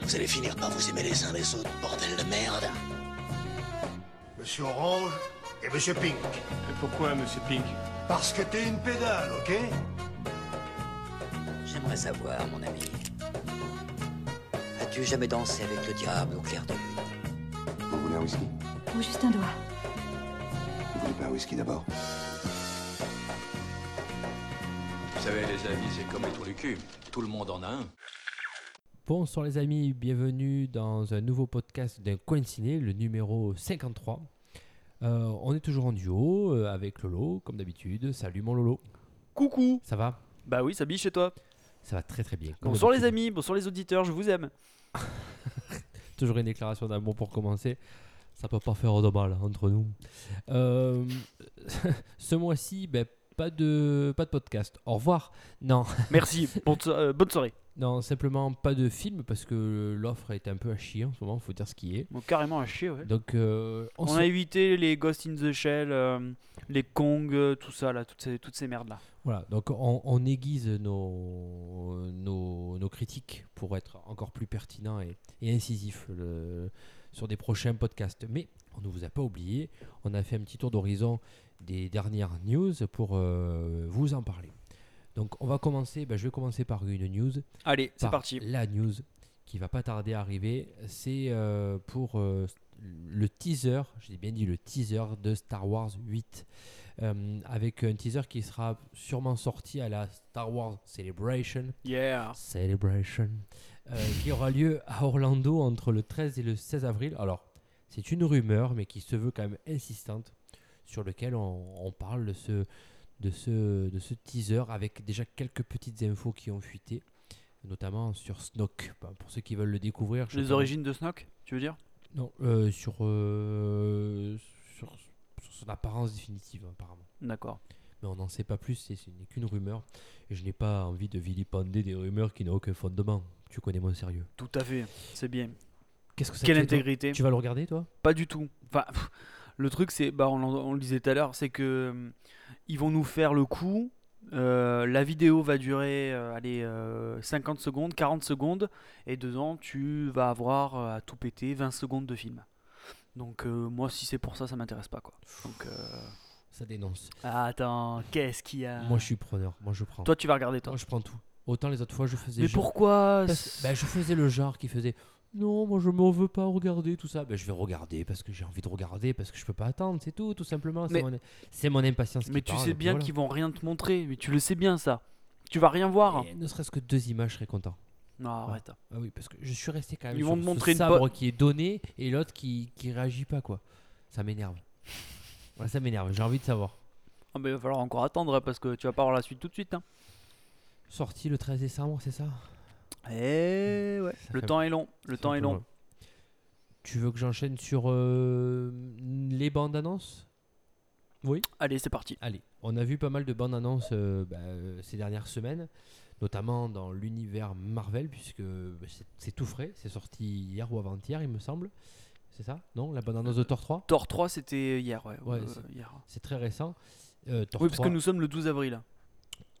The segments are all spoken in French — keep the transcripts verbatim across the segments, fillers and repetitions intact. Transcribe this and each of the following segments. Vous allez finir par vous aimer les uns les autres, bordel de merde. Monsieur Orange et Monsieur Pink. Et pourquoi Monsieur Pink? Parce que t'es une pédale, ok? J'aimerais savoir, mon ami. As-tu jamais dansé avec le diable au clair de lune? Vous voulez un whisky? Ou juste un doigt. Vous voulez pas un whisky d'abord? Vous savez, les amis, c'est comme les trous du cul. Tout le monde en a un. Bonsoir les amis, bienvenue dans un nouveau podcast d'un coin ciné, le numéro cinquante-trois. Euh, on est toujours en duo euh, avec Lolo, comme d'habitude. Salut mon Lolo. Coucou. Ça va? Bah oui, ça bille chez toi? Ça va très très bien. Bonsoir les amis, bonsoir les auditeurs, je vous aime. Toujours une déclaration d'amour pour commencer. Ça peut pas faire de mal entre nous. Euh, ce mois-ci, ben, pas, de, pas de podcast. Au revoir. Non. Merci, bon so- euh, bonne soirée. Non, simplement pas de film parce que l'offre est un peu à chier en ce moment, il faut dire ce qui est. Bon, carrément à chier, ouais. Donc, euh, on on s- a évité les Ghost in the Shell, euh, les Kong, euh, tout ça, là, toutes ces, toutes ces merdes-là. Voilà, donc on, on aiguise nos, nos, nos critiques pour être encore plus pertinents et, et incisifs le, sur des prochains podcasts. Mais on ne vous a pas oublié, on a fait un petit tour d'horizon des dernières news pour euh, vous en parler. Donc on va commencer, ben je vais commencer par une news. Allez, c'est parti. La news qui va pas tarder à arriver, c'est euh, pour euh, le teaser, j'ai bien dit le teaser de Star Wars huit. Euh, avec un teaser qui sera sûrement sorti à la Star Wars Celebration. Yeah. Celebration. Euh, qui aura lieu à Orlando entre le treize et le seize avril. Alors, c'est une rumeur, mais qui se veut quand même insistante, sur lequel on, on parle de ce... De ce, de ce teaser avec déjà quelques petites infos qui ont fuité, notamment sur Snoke. Bah, pour ceux qui veulent le découvrir. Les origines de Snoke, tu veux dire? Non, euh, sur, euh, sur, sur son apparence définitive, apparemment. D'accord. Mais on n'en sait pas plus, c'est, ce n'est qu'une rumeur. Et je n'ai pas envie de vilipender des rumeurs qui n'ont aucun fondement. Tu connais mon sérieux. Tout à fait, c'est bien. Qu'est-ce que ça Quelle fait, intégrité. Tu vas le regarder, toi? Pas du tout. Enfin. Le truc, c'est, bah, on, on le disait tout à l'heure, c'est que euh, ils vont nous faire le coup. Euh, la vidéo va durer euh, allez, euh, cinquante secondes, quarante secondes, et dedans, tu vas avoir euh, à tout péter vingt secondes de film. Donc, euh, moi, si c'est pour ça, ça m'intéresse pas, quoi. Donc, euh... ça dénonce. Attends, qu'est-ce qu'il y a? Moi, je suis preneur. Moi, je prends. Toi, tu vas regarder, toi. Moi, je prends tout. Autant les autres fois, je faisais. Mais genre... pourquoi? Ben, je faisais le genre qui faisait. Non, moi je m'en veux pas regarder tout ça. Ben, je vais regarder parce que j'ai envie de regarder, parce que je peux pas attendre, c'est tout, tout simplement. C'est, mais, mon, c'est mon impatience qui parle. Mais tu sais bien voilà. Qu'ils vont rien te montrer, mais tu le sais bien ça. Tu vas rien voir. Et ne serait-ce que deux images, je serais content. Non, ah, arrête. Ah oui, parce que je suis resté quand même Ils sur vont me montrer ce sabre po- qui est donné et l'autre qui, qui réagit pas, quoi. Ça m'énerve. Voilà, ça m'énerve, j'ai envie de savoir. Ah, mais il va falloir encore attendre parce que tu vas pas avoir la suite tout de suite. Hein. Sorti le treize décembre, c'est ça? Eh ouais, ça le temps est long, le temps est long. long. Tu veux que j'enchaîne sur euh, les bandes annonces? Oui. Allez, c'est parti. Allez, on a vu pas mal de bandes annonces euh, bah, ces dernières semaines, notamment dans l'univers Marvel, puisque bah, c'est, c'est tout frais, c'est sorti hier ou avant-hier, il me semble. C'est ça? Non, la bande annonce de Thor trois? Thor trois, c'était hier, ouais. ouais euh, c'est, hier. C'est très récent. Euh, Thor oui, parce trois... que nous sommes le douze avril.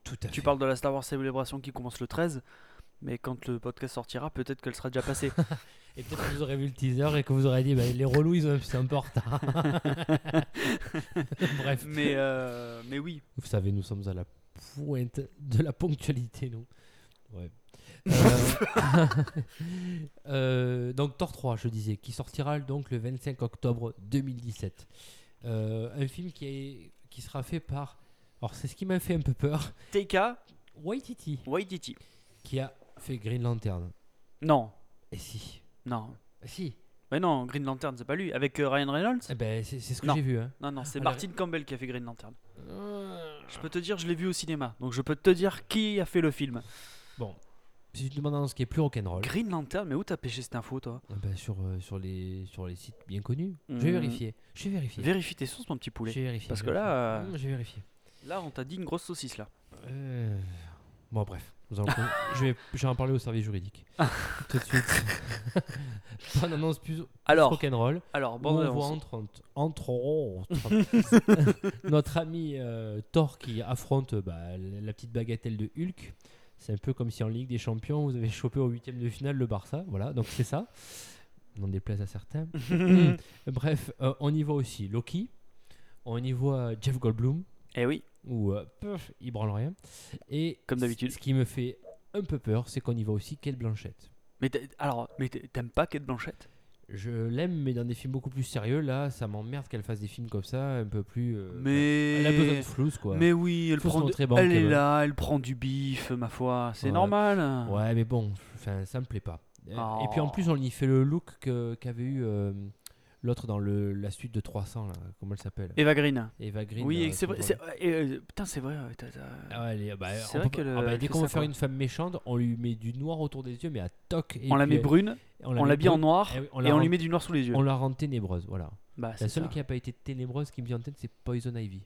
Tout à tu fait. Tu parles de la Star Wars Celebration qui commence le treize. Mais quand le podcast sortira, peut-être qu'elle sera déjà passée. Et peut-être que vous aurez vu le teaser et que vous aurez dit bah, les relous, ils ont, c'est un peu en retard. Bref. Mais, euh, mais oui. Vous savez, nous sommes à la pointe de la ponctualité, nous. Ouais. Euh, euh, donc, Thor trois, je disais, qui sortira donc le vingt-cinq octobre deux mille dix-sept. Euh, un film qui, est, qui sera fait par. Alors, c'est ce qui m'a fait un peu peur. Taika Waititi. Waititi. Qui a fait Green Lantern. Non. Et si. Non. Si. Mais non, Green Lantern, c'est pas lui. Avec euh, Ryan Reynolds. Eh ben, c'est, c'est ce que non. j'ai vu. Hein. Non, non, c'est Alors... Martin Campbell qui a fait Green Lantern. Euh... Je peux te dire, je l'ai vu au cinéma. Donc je peux te dire qui a fait le film. Bon, si tu demandes ce qui est plus rock'n'roll. Green Lantern, mais où t'as pêché cette info, toi? Ah ben, sur, euh, sur, les, sur les sites bien connus. Mmh. Je vais vérifier. Je vais vérifier. Vérifie tes sources, mon petit poulet. Je vais vérifier. Parce que là, euh... je vais vérifier. Là, on t'a dit une grosse saucisse là. Euh... Bon, bref, nous allons... je, vais... je vais en parler au service juridique. Tout de suite. Bonne annonce plus, alors, plus rock'n'roll. Alors, bon, on voit entre, entre, entre notre ami euh, Thor qui affronte bah, la petite bagatelle de Hulk. C'est un peu comme si en Ligue des Champions, vous avez chopé au huitième de finale le Barça. Voilà, donc c'est ça. N'en déplaise à certains. Bref, euh, on y voit aussi Loki. On y voit Jeff Goldblum. Eh oui. Où euh, pff, il branle rien. Et comme d'habitude. Ce qui me fait un peu peur, c'est qu'on y voit aussi Cate Blanchett. Mais t'a... alors, mais t'aimes pas Cate Blanchett ? Je l'aime, mais dans des films beaucoup plus sérieux. Là, ça m'emmerde qu'elle fasse des films comme ça, un peu plus. Euh, mais elle a besoin de flouze, quoi. Mais oui, elle, prend de... banque, elle est là, elle prend du bif, ma foi, c'est ouais. normal. Ouais, mais bon, enfin, ça me plaît pas. Oh. Et puis en plus, on y fait le look que, qu'avait eu. Euh... L'autre dans le, la suite de trois cents, là, comment elle s'appelle ? Eva Green. Eva Green. Oui, euh, c'est vrai. C'est, euh, putain, c'est vrai. T'as, t'as... Ah, elle, bah, c'est vrai peut, que. Ah, bah, dès qu'on veut faire une femme méchante, on lui met du noir autour des yeux, mais à toc. Et on la met brune, on, on l'habille en noir, et, oui, on, et rend, on lui met du noir sous les yeux. On la rend ténébreuse, voilà. Bah, la seule ça. qui n'a pas été ténébreuse qui me vient en tête, c'est Poison Ivy,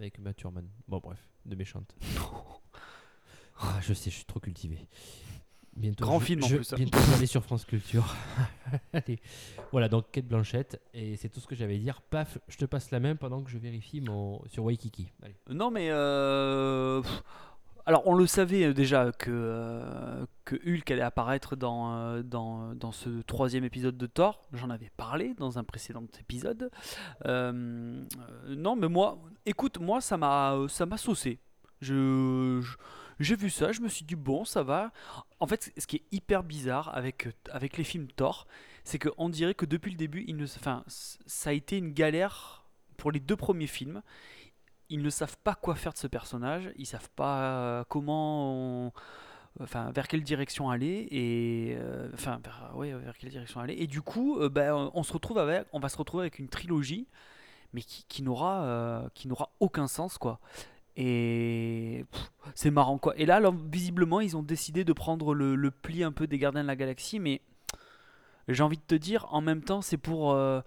avec Matt Thurman. Bon, bref, de méchante. Ah, je sais, je suis trop cultivé. Bientôt, grand je, film en je, plus. Bientôt, aller sur France Culture. Allez. Voilà, donc Cate Blanchett, et c'est tout ce que j'avais à dire. Paf, je te passe la main pendant que je vérifie mon sur Waikiki. Allez. Non mais euh... alors on le savait déjà que euh, que Hulk allait apparaître dans euh, dans dans ce troisième épisode de Thor. J'en avais parlé dans un précédent épisode. Euh... Non mais moi, écoute, moi ça m'a ça m'a saucé. Je, je J'ai vu ça, je me suis dit bon, ça va. En fait, ce qui est hyper bizarre avec, avec les films Thor, c'est qu'on dirait que depuis le début, ils ne, enfin, ça a été une galère pour les deux premiers films. Ils ne savent pas quoi faire de ce personnage, ils ne savent pas comment, on, enfin, vers quelle direction aller et, euh, enfin, vers, ouais, vers quelle direction aller. Et du coup, euh, ben, on se retrouve avec, on va se retrouver avec une trilogie, mais qui, qui n'aura, euh, qui n'aura aucun sens, quoi. Et pff, c'est marrant quoi. Et là, alors, visiblement, ils ont décidé de prendre le, le pli un peu des Gardiens de la Galaxie, mais j'ai envie de te dire, en même temps, c'est pour euh,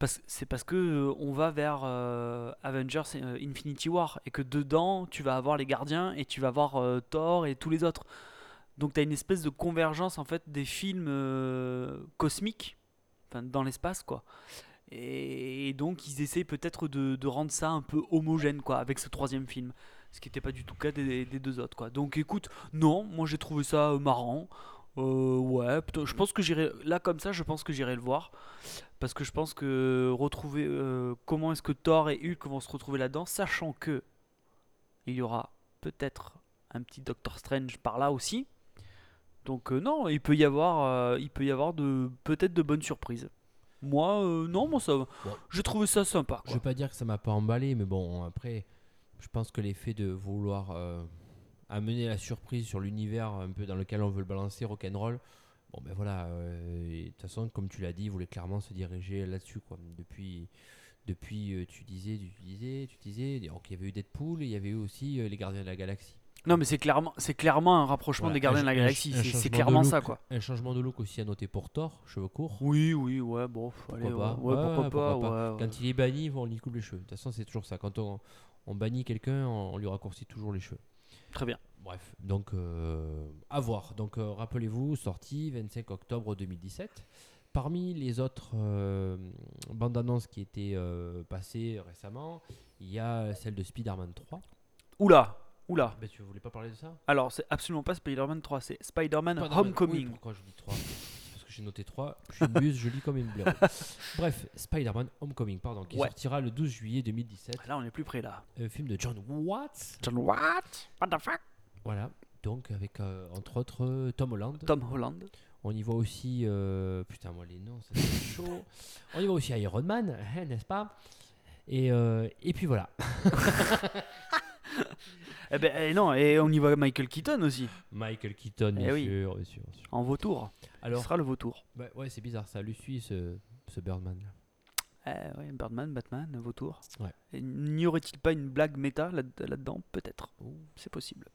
parce, c'est parce que euh, on va vers euh, Avengers euh, Infinity War et que dedans, tu vas avoir les Gardiens et tu vas avoir euh, Thor et tous les autres. Donc, t'as une espèce de convergence en fait des films euh, cosmiques, enfin dans l'espace quoi. Et donc ils essaient peut-être de, de rendre ça un peu homogène quoi, avec ce troisième film, ce qui n'était pas du tout le cas des, des deux autres quoi. Donc écoute, non, moi j'ai trouvé ça marrant, euh, ouais, putain, je pense que j'irai, là comme ça je pense que j'irai le voir, parce que je pense que retrouver euh, comment est-ce que Thor et Hulk vont se retrouver là-dedans, sachant que il y aura peut-être un petit Doctor Strange par là aussi, donc euh, non, il peut y avoir, euh, il peut y avoir de, peut-être de bonnes surprises. Moi, euh, non, moi ça va. Ouais. J'ai trouvé ça sympa. Quoi. Je veux pas dire que ça m'a pas emballé, mais bon, après, je pense que l'effet de vouloir euh, amener la surprise sur l'univers un peu dans lequel on veut le balancer, rock'n'roll, bon ben voilà. De euh, toute façon, comme tu l'as dit, il voulait clairement se diriger là-dessus, quoi. Depuis, depuis euh, tu disais, tu disais, tu disais, donc il y avait eu Deadpool, et il y avait eu aussi euh, les Gardiens de la Galaxie. Non mais c'est clairement, c'est clairement un rapprochement voilà, des Gardiens de la Galaxie, c'est, c'est clairement look, ça quoi. Un changement de look aussi à noter pour Thor, cheveux courts. Oui oui ouais bon, pourquoi allez, pas. Ouais, ouais, ouais, pourquoi, pourquoi pas, pas. Ouais, quand ouais. il est banni, on lui coupe les cheveux. De toute façon c'est toujours ça, quand on, on bannit quelqu'un, on, on lui raccourcit toujours les cheveux. Très bien. Bref, donc euh, à voir. Donc euh, rappelez-vous, sortie vingt-cinq octobre deux mille dix-sept. Parmi les autres euh, bandes annonces qui étaient euh, passées récemment, il y a celle de Spider-Man trois. Oula. Oula. Mais tu voulais pas parler de ça ? Alors, c'est absolument pas Spider-Man trois, c'est Spider-Man, Spider-Man Homecoming. Oui, pourquoi je dis trois ? Parce que j'ai noté trois, je suis une buse, je lis comme une blaireau. Bref, Spider-Man Homecoming, pardon, qui ouais. sortira le douze juillet deux mille dix-sept. Là, on est plus près, là. Un film de John Watts. John Watts ? What the fuck ? Voilà, donc avec, euh, entre autres, euh, Tom Holland. Tom Holland. On y voit aussi... Euh, putain, moi, les noms, ça c'est chaud. On y voit aussi Iron Man, hein, n'est-ce pas ? Et, euh, et puis voilà. Eh ben, eh non, et on y voit Michael Keaton aussi. Michael Keaton, bien, eh oui. sûr, bien, sûr, bien sûr. En vautour. Alors, ce sera le vautour. Bah, ouais, c'est bizarre ça. Lui suit ce, ce Birdman. Euh, ouais, Birdman, Batman, vautour. Ouais. Et n'y aurait-il pas une blague méta là, là-dedans ? Peut-être. Oh. C'est possible.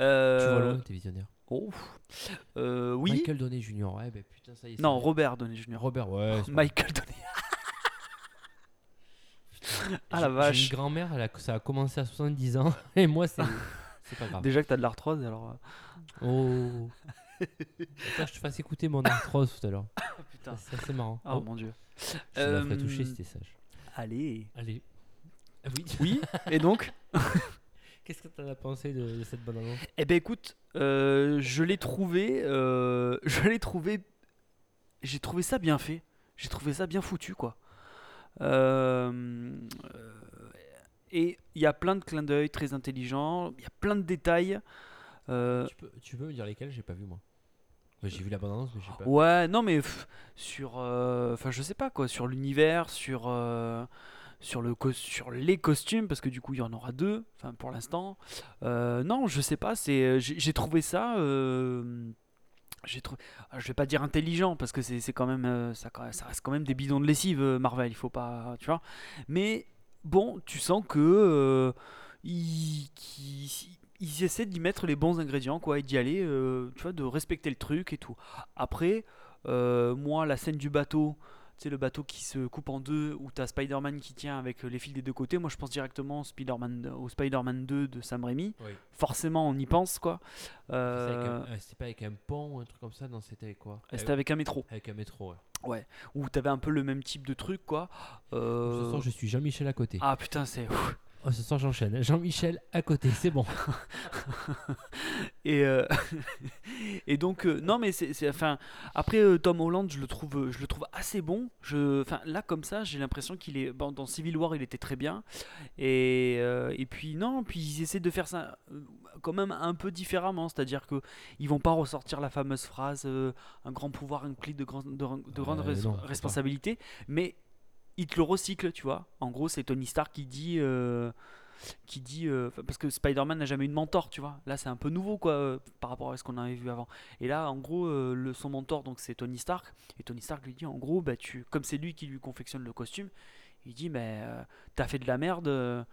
Euh... Tu vois loin, t'es visionnaire. Oh. Euh, oui. Michael Downey junior Ouais, ben putain, ça y est. Non, ça... Robert Downey junior Robert, ouais. C'est Michael Downey. Ah j'ai, la vache. J'ai une grand-mère, elle a, ça a commencé à soixante-dix ans, et moi c'est, C'est pas grave. Déjà que t'as de l'arthrose, alors. Oh. Attends, je te fasse écouter mon arthrose tout à l'heure. Putain, c'est assez marrant. Oh, oh mon dieu. Je euh... l'aurais fait toucher si t'es sage. Allez. Allez. Oui. Oui. Et donc. Qu'est-ce que t'en as pensé de, de cette bande-annonce ? Eh ben écoute, euh, je l'ai trouvé, euh, je l'ai trouvé, j'ai trouvé ça bien fait, j'ai trouvé ça bien foutu quoi. Euh, euh, et il y a plein de clins d'œil très intelligents, il y a plein de détails. Euh, tu, peux, tu peux me dire lesquels ? J'ai pas vu moi. Enfin, j'ai vu la bande-annonce mais j'ai pas. Ouais, non mais pff, sur, enfin euh, je sais pas quoi, sur l'univers, sur. Euh, Sur, le co- sur les costumes, parce que du coup il y en aura deux, enfin pour l'instant. Euh, non, je sais pas, c'est, j'ai, j'ai trouvé ça. Euh, j'ai trou- je vais pas dire intelligent, parce que c'est, c'est quand même. Ça, ça reste quand même des bidons de lessive, Marvel, il faut pas. Tu vois. Mais bon, tu sens que. Euh, ils, qu'ils, ils essaient d'y mettre les bons ingrédients, quoi, et d'y aller, euh, tu vois, de respecter le truc et tout. Après, euh, moi, la scène du bateau. C'est le bateau qui se coupe en deux où t'as Spider-Man qui tient avec les fils des deux côtés. Moi je pense directement Spider-Man, au Spider-Man deux de Sam Raimi. Oui. Forcément on y pense quoi. Euh... C'était, un, c'était pas avec un pont ou un truc comme ça, non c'était avec quoi ? C'était avec un métro. Avec un métro ouais. Ouais, où t'avais un peu le même type de truc quoi. Euh... Ce soir je suis Jean-Michel à côté. Ah putain c'est... Oh, ce soir j'enchaîne, Jean-Michel à côté, c'est bon. et, euh... et donc euh, non mais c'est, c'est enfin après euh, Tom Holland je le trouve je le trouve assez bon. Je enfin là comme ça j'ai l'impression qu'il est bon, dans Civil War il était très bien et euh, et puis non puis ils essaient de faire ça euh, quand même un peu différemment, c'est-à-dire que ils vont pas ressortir la fameuse phrase euh, un grand pouvoir implique de grandes de, de grandes euh, res- responsabilités, mais il te le recycle, tu vois. En gros, c'est Tony Stark qui dit, euh, qui dit, euh, parce que Spider-Man n'a jamais eu de mentor, tu vois. Là, c'est un peu nouveau, quoi, euh, par rapport à ce qu'on avait vu avant. Et là, en gros, euh, le, son mentor, donc c'est Tony Stark. Et Tony Stark lui dit, en gros, bah, tu, comme c'est lui qui lui confectionne le costume, il dit, mais euh, t'as fait de la merde. Euh,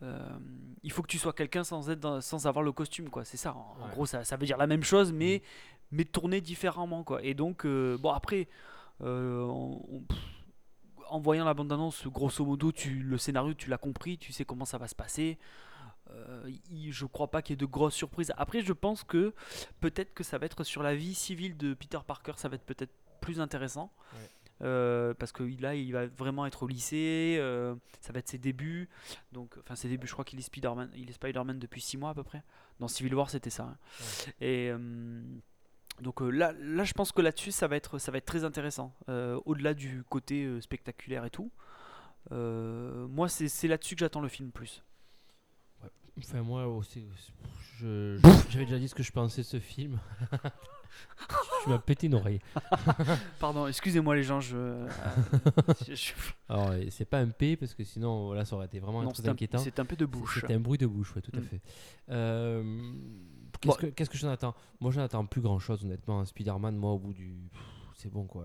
euh, il faut que tu sois quelqu'un sans être, dans, sans avoir le costume, quoi. C'est ça. En, ouais. en gros, ça, ça veut dire la même chose, mais, mmh. mais tourné différemment, quoi. Et donc, euh, bon, après, euh, on. on pff, en voyant la bande-annonce, grosso modo, tu, le scénario, tu l'as compris, tu sais comment ça va se passer. Euh, y, je crois pas qu'il y ait de grosses surprises. Après, je pense que peut-être que ça va être sur la vie civile de Peter Parker, ça va être peut-être plus intéressant. Ouais. Euh, parce que là, il va vraiment être au lycée, euh, ça va être ses débuts. Donc, enfin, ses débuts, je crois qu'il est Spider-Man, il est Spider-Man depuis six mois à peu près. Dans Civil War, c'était ça. Hein. Ouais. Et... Euh, Donc euh, là, là, je pense que là-dessus, ça va être, ça va être très intéressant, euh, au-delà du côté euh, spectaculaire et tout. Euh, moi, c'est, c'est là-dessus que j'attends le film plus. Ouais. Enfin, moi aussi, je, je, j'avais déjà dit ce que je pensais de ce film. Tu m'as pété une oreille. Pardon, excusez-moi les gens, je... Euh, je, je... Alors, c'est pas un P, parce que sinon, voilà, ça aurait été vraiment non, très c'est inquiétant. Un, c'est un P de bouche. C'était un bruit de bouche, ouais, tout mm. à fait. Euh... Qu'est-ce, bon. que, qu'est-ce que j'en attends ? Moi, j'en attends plus grand-chose, honnêtement. Spider-Man, moi, au bout du... Pff, c'est bon, quoi.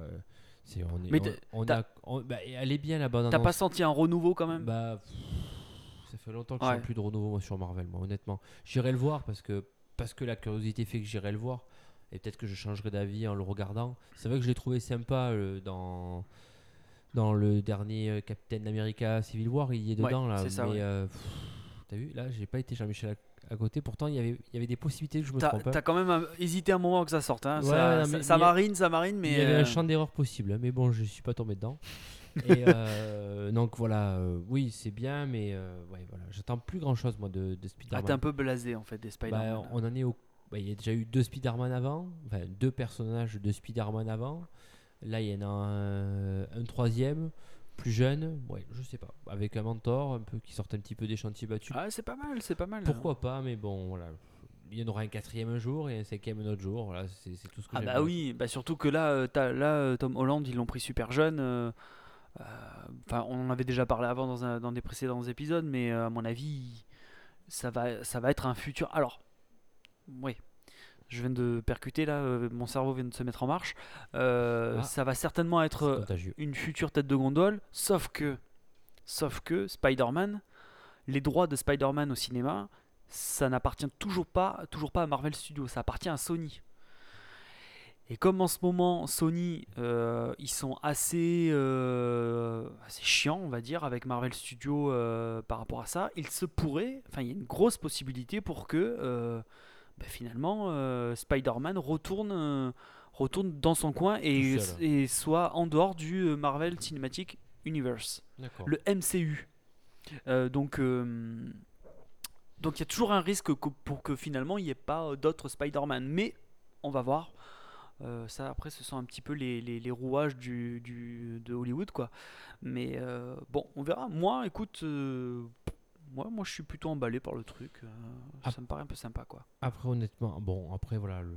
C'est, on est, Mais on, on a, on, bah, elle est bien, la bande-annonce. T'as pas senti un renouveau, quand même ? Bah, pff, ça fait longtemps que ouais. je n'ai plus de renouveau, moi, sur Marvel, moi, honnêtement. J'irai le voir, parce que, parce que la curiosité fait que j'irai le voir. Et peut-être que je changerai d'avis en le regardant. C'est vrai que je l'ai trouvé sympa euh, dans... dans le dernier Captain America Civil War. Il y est dedans, ouais, là. C'est ça, Mais, ouais. euh, pff, t'as vu ? Là, j'ai pas été Jean-Michel à côté, pourtant il y avait il y avait des possibilités que je me trompe. T'as quand même hésité un moment avant que ça sorte, hein. Ouais, ça, non, ça, ça marine, ça marine, mais il y avait euh... un champ d'erreur possible, mais bon, je suis pas tombé dedans. Et euh, donc voilà, euh, oui c'est bien, mais euh, ouais voilà, j'attends plus grand chose moi de, de Spider-Man. Ah t'es un peu blasé en fait des Spider-Man. Bah, on en est au, bah, il y a déjà eu deux Spider-Man avant, enfin deux personnages de Spider-Man avant. Là il y en a un, un troisième. Plus jeune, ouais, je sais pas, avec un mentor un peu qui sort un petit peu des chantiers battus. Ah, c'est pas mal, c'est pas mal. Pourquoi hein. pas, mais bon, voilà. Il y en aura un quatrième un jour et un cinquième un autre jour. Voilà, c'est, c'est tout ce que ah j'aime. Ah, bah oui, bah surtout que là, t'as, là, Tom Holland, ils l'ont pris super jeune. Euh, euh, on en avait déjà parlé avant dans, un, dans des précédents épisodes, mais euh, à mon avis, ça va, ça va être un futur. Alors, oui. Je viens de percuter là, euh, mon cerveau vient de se mettre en marche. Euh, ah, ça va certainement être une future tête de gondole, sauf que, sauf que Spider-Man, les droits de Spider-Man au cinéma, ça n'appartient toujours pas, toujours pas à Marvel Studios, ça appartient à Sony. Et comme en ce moment, Sony, euh, ils sont assez, euh, assez chiants, on va dire, avec Marvel Studios euh, par rapport à ça, il se pourrait, enfin il y a une grosse possibilité pour que euh, ben, finalement euh, Spider-Man retourne, euh, retourne dans son coin et, et soit en dehors du Marvel Cinematic Universe, d'accord, le M C U. Euh, donc... Euh, Donc il y a toujours un risque que, pour que finalement il n'y ait pas d'autres Spider-Man. Mais on va voir. Euh, ça après ce sont un petit peu les, les, les rouages du, du, de Hollywood quoi. Mais euh, bon on verra. Moi écoute, euh, moi, moi je suis plutôt emballé par le truc. Euh, après, ça me paraît un peu sympa quoi. Après honnêtement, bon après voilà, le,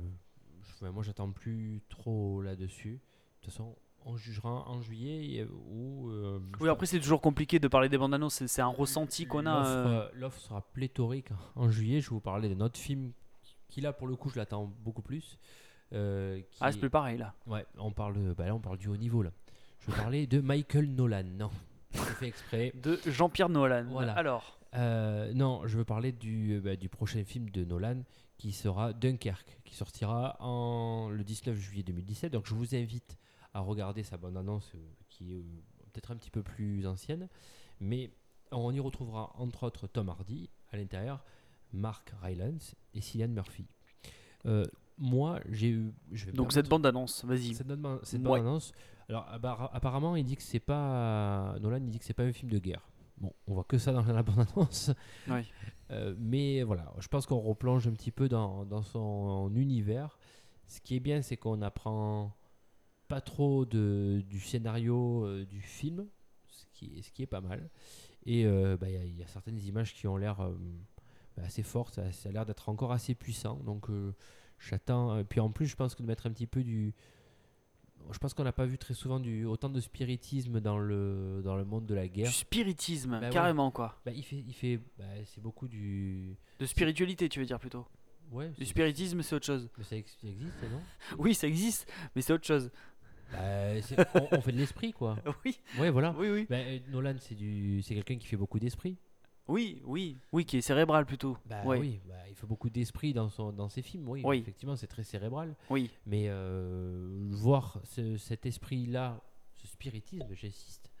je, moi j'attends plus trop là-dessus. De toute façon... On jugera en juillet ou... Euh, oui, après, c'est toujours compliqué de parler des bandes annonces. C'est, c'est un ressenti qu'on a. L'offre, euh... l'offre sera pléthorique en juillet. Je vais vous parler d'un autre film qui, là, pour le coup, je l'attends beaucoup plus. Euh, qui ah, c'est est... plus pareil, là. Ouais, on parle, bah, là, on parle du haut niveau, là. Je vais parler de Michael Nolan. Non, je fais exprès. De Jean-Pierre Nolan. Voilà. Alors euh, non, je veux parler du, bah, du prochain film de Nolan qui sera Dunkerque, qui sortira en... le dix-neuf juillet deux mille dix-sept. Donc, je vous invite... à regarder sa bande-annonce euh, qui est euh, peut-être un petit peu plus ancienne, mais on y retrouvera entre autres Tom Hardy à l'intérieur, Mark Rylance et Cillian Murphy. Euh, moi, j'ai eu... Je vais Donc cette bande-annonce, vas-y. Cette, cette ouais. bande-annonce, alors bah, apparemment, il dit que c'est pas... Nolan, il dit que c'est pas un film de guerre. Bon, on voit que ça dans la bande-annonce. Ouais. Euh, mais voilà, je pense qu'on replonge un petit peu dans, dans son univers. Ce qui est bien, c'est qu'on apprend... pas trop de, du scénario euh, du film, ce qui, ce qui est pas mal. Et euh, bah, y a, y a certaines images qui ont l'air euh, bah, assez fortes, ça, ça a l'air d'être encore assez puissant. Donc euh, j'attends. Et puis en plus, je pense que de mettre un petit peu du... Je pense qu'on n'a pas vu très souvent du, autant de spiritisme dans le, dans le monde de la guerre. Du spiritisme, bah, carrément ouais. quoi. Bah, il fait, il fait, bah, c'est beaucoup du... De spiritualité, tu veux dire plutôt ? Ouais. Du spiritisme, c'est autre chose. Mais ça existe, non ? Oui, ça existe, mais c'est autre chose. Bah, c'est, on, on fait de l'esprit quoi. Oui. Ouais voilà. Oui, oui. Bah, Nolan c'est du c'est quelqu'un qui fait beaucoup d'esprit. Oui oui oui qui est cérébral plutôt. Bah ouais. oui. Bah, il fait beaucoup d'esprit dans son dans ses films oui. oui. Effectivement c'est très cérébral. Oui. Mais euh, voir ce, cet esprit là ce spiritisme j'insiste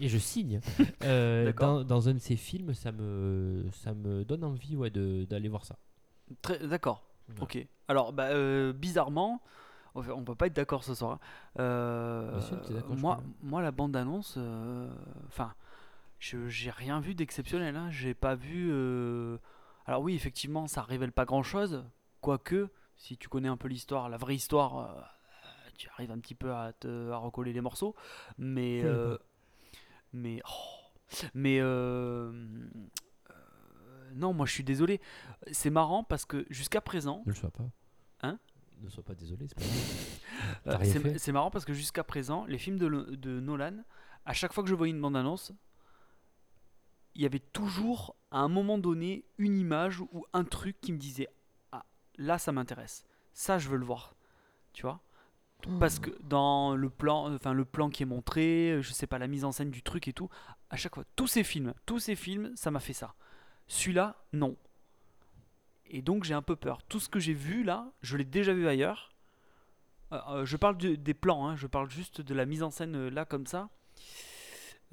et je signe euh, dans dans un de ses films ça me ça me donne envie ouais de d'aller voir ça. Très, d'accord. Ouais. Ok. Alors bah euh, bizarrement on peut pas être d'accord ce soir. Hein. Euh, sûr, moi, moi, la bande annonce, enfin, euh, je j'ai rien vu d'exceptionnel. Hein. J'ai pas vu. Euh... Alors oui, effectivement, ça révèle pas grand chose. Quoique, si tu connais un peu l'histoire, la vraie histoire, euh, tu arrives un petit peu à te à recoller les morceaux. Mais, euh, mais, oh, mais. Euh, euh, non, moi, je suis désolé. C'est marrant parce que jusqu'à présent. Ne le sois pas. Hein? Ne sois pas désolé, c'est, pas... euh, c'est, c'est marrant parce que jusqu'à présent, les films de, de Nolan, à chaque fois que je voyais une bande-annonce, il y avait toujours, à un moment donné, une image ou un truc qui me disait « Ah, là, ça m'intéresse. Ça, je veux le voir. » Tu vois ? Parce que dans le plan, enfin, le plan qui est montré, je sais pas, la mise en scène du truc et tout, à chaque fois, tous ces films, tous ces films, ça m'a fait ça. Celui-là, non. Et donc j'ai un peu peur. Tout ce que j'ai vu là, je l'ai déjà vu ailleurs. Euh, je parle de, des plans, hein, je parle juste de la mise en scène là comme ça.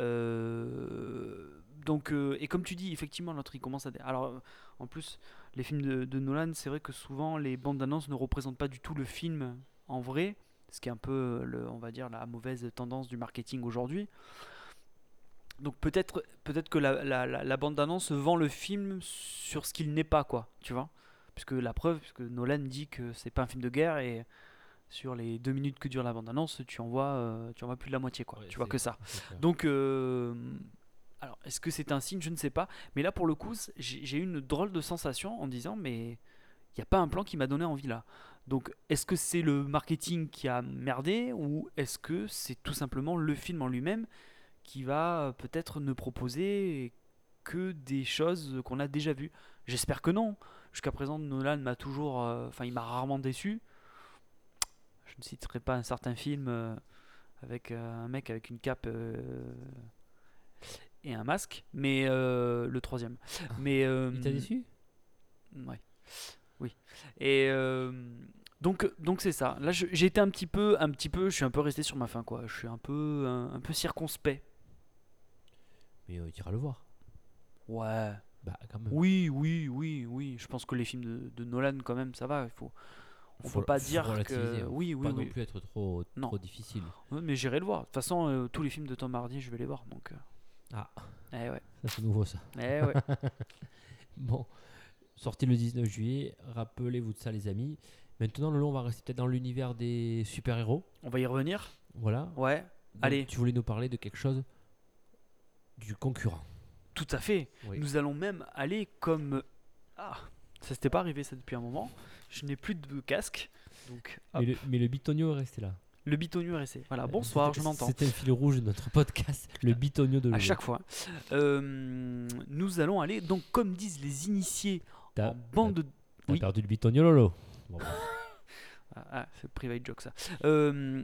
Euh, donc euh, et comme tu dis, effectivement, l'autre il commence à. Alors en plus, les films de, de Nolan, c'est vrai que souvent les bandes annonces ne représentent pas du tout le film en vrai, ce qui est un peu, le, on va dire, la mauvaise tendance du marketing aujourd'hui. Donc peut-être, peut-être que la, la, la, la bande-annonce vend le film sur ce qu'il n'est pas, quoi, tu vois. Puisque la preuve, puisque Nolan dit que c'est pas un film de guerre, et sur les deux minutes que dure la bande-annonce, tu en vois, euh, tu en vois plus de la moitié, quoi. Ouais, tu vois que ça. Donc, euh, alors, est-ce que c'est un signe ? Je ne sais pas. Mais là, pour le coup, j'ai eu une drôle de sensation en disant, mais il n'y a pas un plan qui m'a donné envie, là. Donc, est-ce que c'est le marketing qui a merdé, ou est-ce que c'est tout simplement le film en lui-même ? Qui va peut-être ne proposer que des choses qu'on a déjà vues. J'espère que non. Jusqu'à présent, Nolan m'a toujours, enfin, euh, il m'a rarement déçu. Je ne citerai pas un certain film euh, avec euh, un mec avec une cape euh, et un masque, mais euh, le troisième. Mais euh, il t'a déçu ? Ouais. Oui. Et euh, Donc donc c'est ça. Là je, j'ai été un petit peu un petit peu je suis un peu resté sur ma faim quoi. Je suis un peu un, un peu circonspect. Mais euh, tu iras le voir. Ouais. Bah quand même. Oui, oui, oui, oui, je pense que les films de, de Nolan quand même ça va, il faut on faut, faut pas faut dire que oui, oui, pas oui. non plus être trop non. trop difficile. Ouais, mais j'irai le voir. De toute façon euh, tous les films de Tom Hardy, je vais les voir donc euh... Ah. Eh ouais. Ça c'est nouveau ça. Eh ouais. Bon. Sorti le dix-neuf juillet, rappelez-vous de ça les amis. Maintenant, Lolo, on va rester peut-être dans l'univers des super-héros. On va y revenir. Voilà. Ouais. Donc, allez. Tu voulais nous parler de quelque chose du concurrent. Tout à fait. Oui. Nous allons même aller comme... Ah, ça s'était pas arrivé ça depuis un moment. Je n'ai plus de casque. Donc, mais, le, mais le bitonio est resté là. Le bitonio est resté. Voilà, bonsoir, c'était, je m'entends. C'était le fil rouge de notre podcast, le bitonio de Lolo. À chaque fois. Euh, nous allons aller, donc comme disent les initiés... T'as, en bande t'as, de... t'as oui. perdu le bitonio, Lolo. Bon, bon. ah, ah, c'est private joke ça. Euh,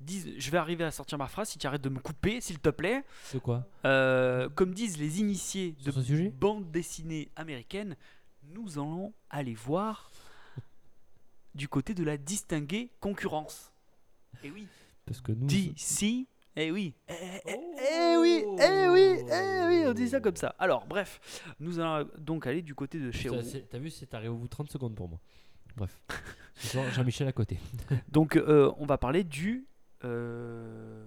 disent, je vais arriver à sortir ma phrase si tu arrêtes de me couper, s'il te plaît. C'est quoi euh, comme disent les initiés sur de bande dessinée américaine, nous allons aller voir du côté de la distinguée concurrence. Eh oui. Parce que nous. D C. Eh oui. Eh, eh, oh. eh oui. Eh oui. Eh oui. On dit ça comme ça. Alors bref, nous allons donc aller du côté de chez vous. T'as vu, c'est arrivé au bout de trente secondes pour moi. Bref, Jean-Michel à côté. Donc, euh, on va parler du, euh,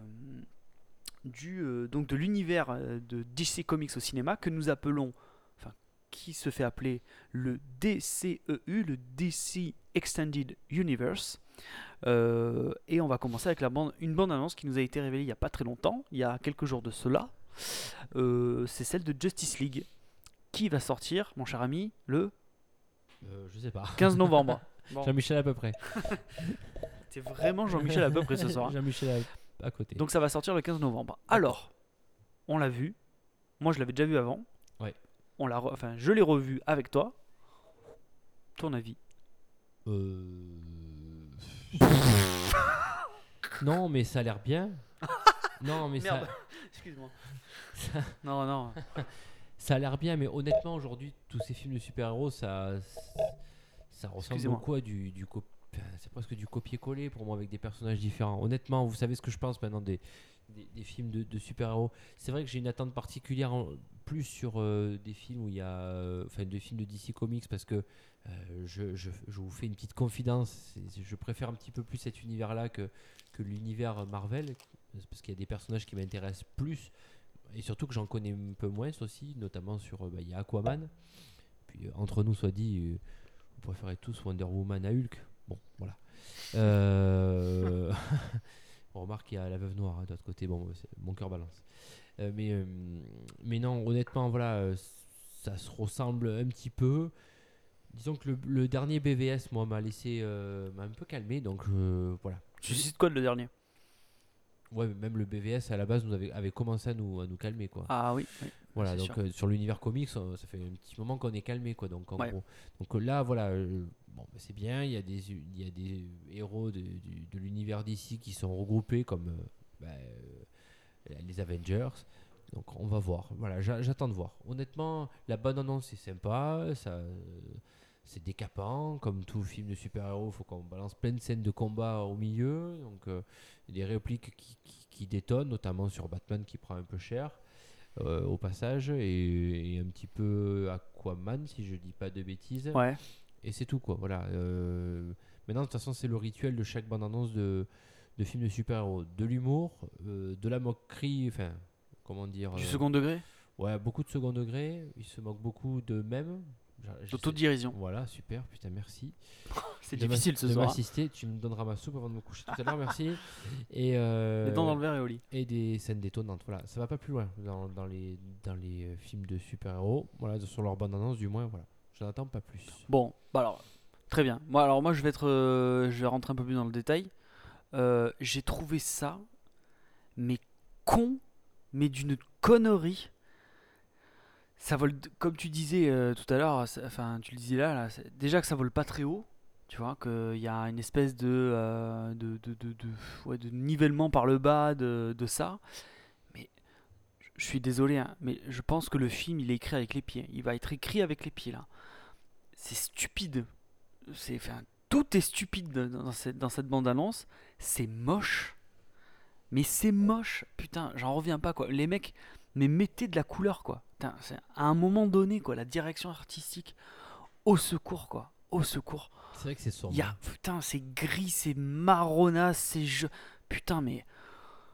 du euh, donc de l'univers de D C Comics au cinéma que nous appelons, enfin, qui se fait appeler le D C E U, le D C Extended Universe. Euh, et on va commencer avec la bande, une bande-annonce qui nous a été révélée il y a pas très longtemps, il y a quelques jours de cela. Euh, c'est celle de Justice League, qui va sortir, mon cher ami, le Euh, je sais pas. quinze novembre. Bon. Jean-Michel à peu près. T'es vraiment Jean-Michel à peu près ce soir. Jean-Michel à... à côté. Donc ça va sortir le quinze novembre. Alors, on l'a vu. Moi, je l'avais déjà vu avant. Ouais. On l'a, re... enfin, je l'ai revu avec toi. Ton avis euh... Non, mais ça a l'air bien. Non, mais merde. Ça. Excuse-moi. Ça... Non, non. Ça a l'air bien, mais honnêtement, aujourd'hui, tous ces films de super-héros, ça, ça ressemble Excusez-moi. beaucoup à du, du co- c'est presque du copier-coller pour moi, avec des personnages différents. Honnêtement, vous savez ce que je pense maintenant des, des, des films de, de super-héros. C'est vrai que j'ai une attente particulière en, plus sur euh, des films où il y a, euh, enfin, des films de D C Comics, parce que euh, je, je, je vous fais une petite confidence. Je préfère un petit peu plus cet univers-là que, que l'univers Marvel, parce qu'il y a des personnages qui m'intéressent plus. Et surtout que j'en connais un peu moins aussi, notamment sur il bah, y a Aquaman. Puis euh, entre nous soit dit, euh, vous préférez tous Wonder Woman à Hulk. Bon, voilà. Euh... On remarque qu'il y a la Veuve Noire hein, de l'autre côté. Bon, mon cœur balance. Euh, mais euh, mais non, honnêtement, voilà, euh, ça se ressemble un petit peu. Disons que le, le dernier B V S, moi, m'a laissé euh, m'a un peu calmé. Donc euh, voilà. Tu cites quoi de le dernier? Ouais, même le B V S à la base nous avait, avait commencé à nous, à nous calmer quoi. Ah oui. oui voilà, donc euh, sur l'univers comics, ça, ça fait un petit moment qu'on est calmé quoi. Donc en ouais. gros, donc là voilà, euh, bon bah, c'est bien. Il y a des, il y a des héros de, de, de l'univers d'ici qui sont regroupés comme euh, bah, euh, les Avengers. Donc on va voir. Voilà, j'a, j'attends de voir. Honnêtement, la bonne annonce c'est sympa, ça. Euh, C'est décapant, comme tout film de super-héros, il faut qu'on balance plein de scènes de combat au milieu. Donc, euh, des répliques qui, qui, qui détonnent, notamment sur Batman qui prend un peu cher euh, au passage, et, et un petit peu Aquaman, si je dis pas de bêtises. Ouais. Et c'est tout, quoi. Voilà. Euh, maintenant, de toute façon, c'est le rituel de chaque bande-annonce de, de film de super-héros. De l'humour, euh, de la moquerie, enfin, comment dire. Du euh, second degré ? Ouais, beaucoup de second degré. Ils se moquent beaucoup d'eux-mêmes. D'autodérision. Voilà, super, putain, merci. C'est de difficile ma- ce de soir. M'assister. Tu me donneras ma soupe avant de me coucher tout à l'heure, merci. Et euh, les dents dans le verre et au lit. Et des scènes détonnantes. Voilà, ça va pas plus loin dans, dans, les, dans les films de super-héros. Voilà, sur leur bande-annonce, du moins, voilà. Je n'en attends pas plus. Bon, bah alors, très bien. Moi, alors, moi, je vais être, euh, je vais rentrer un peu plus dans le détail. Euh, j'ai trouvé ça, mais con, mais d'une connerie. Ça vole, comme tu disais euh, tout à l'heure, enfin tu le disais là, là déjà que ça vole pas très haut, tu vois, qu'il y a une espèce de, euh, de, de, de, de, ouais, de nivellement par le bas de, de ça. Mais je suis désolé, hein, mais je pense que le film il est écrit avec les pieds, il va être écrit avec les pieds là. C'est stupide, c'est, enfin, Tout est stupide dans cette, dans cette bande-annonce. C'est moche. Mais c'est moche. Putain, j'en reviens pas, quoi. Les mecs, mais mettez de la couleur, quoi. Putain, c'est, à un moment donné, quoi, la direction artistique, au secours, quoi. Au secours. C'est vrai que c'est sombre. Putain, c'est gris, c'est marronasse, c'est... Je... Putain, mais...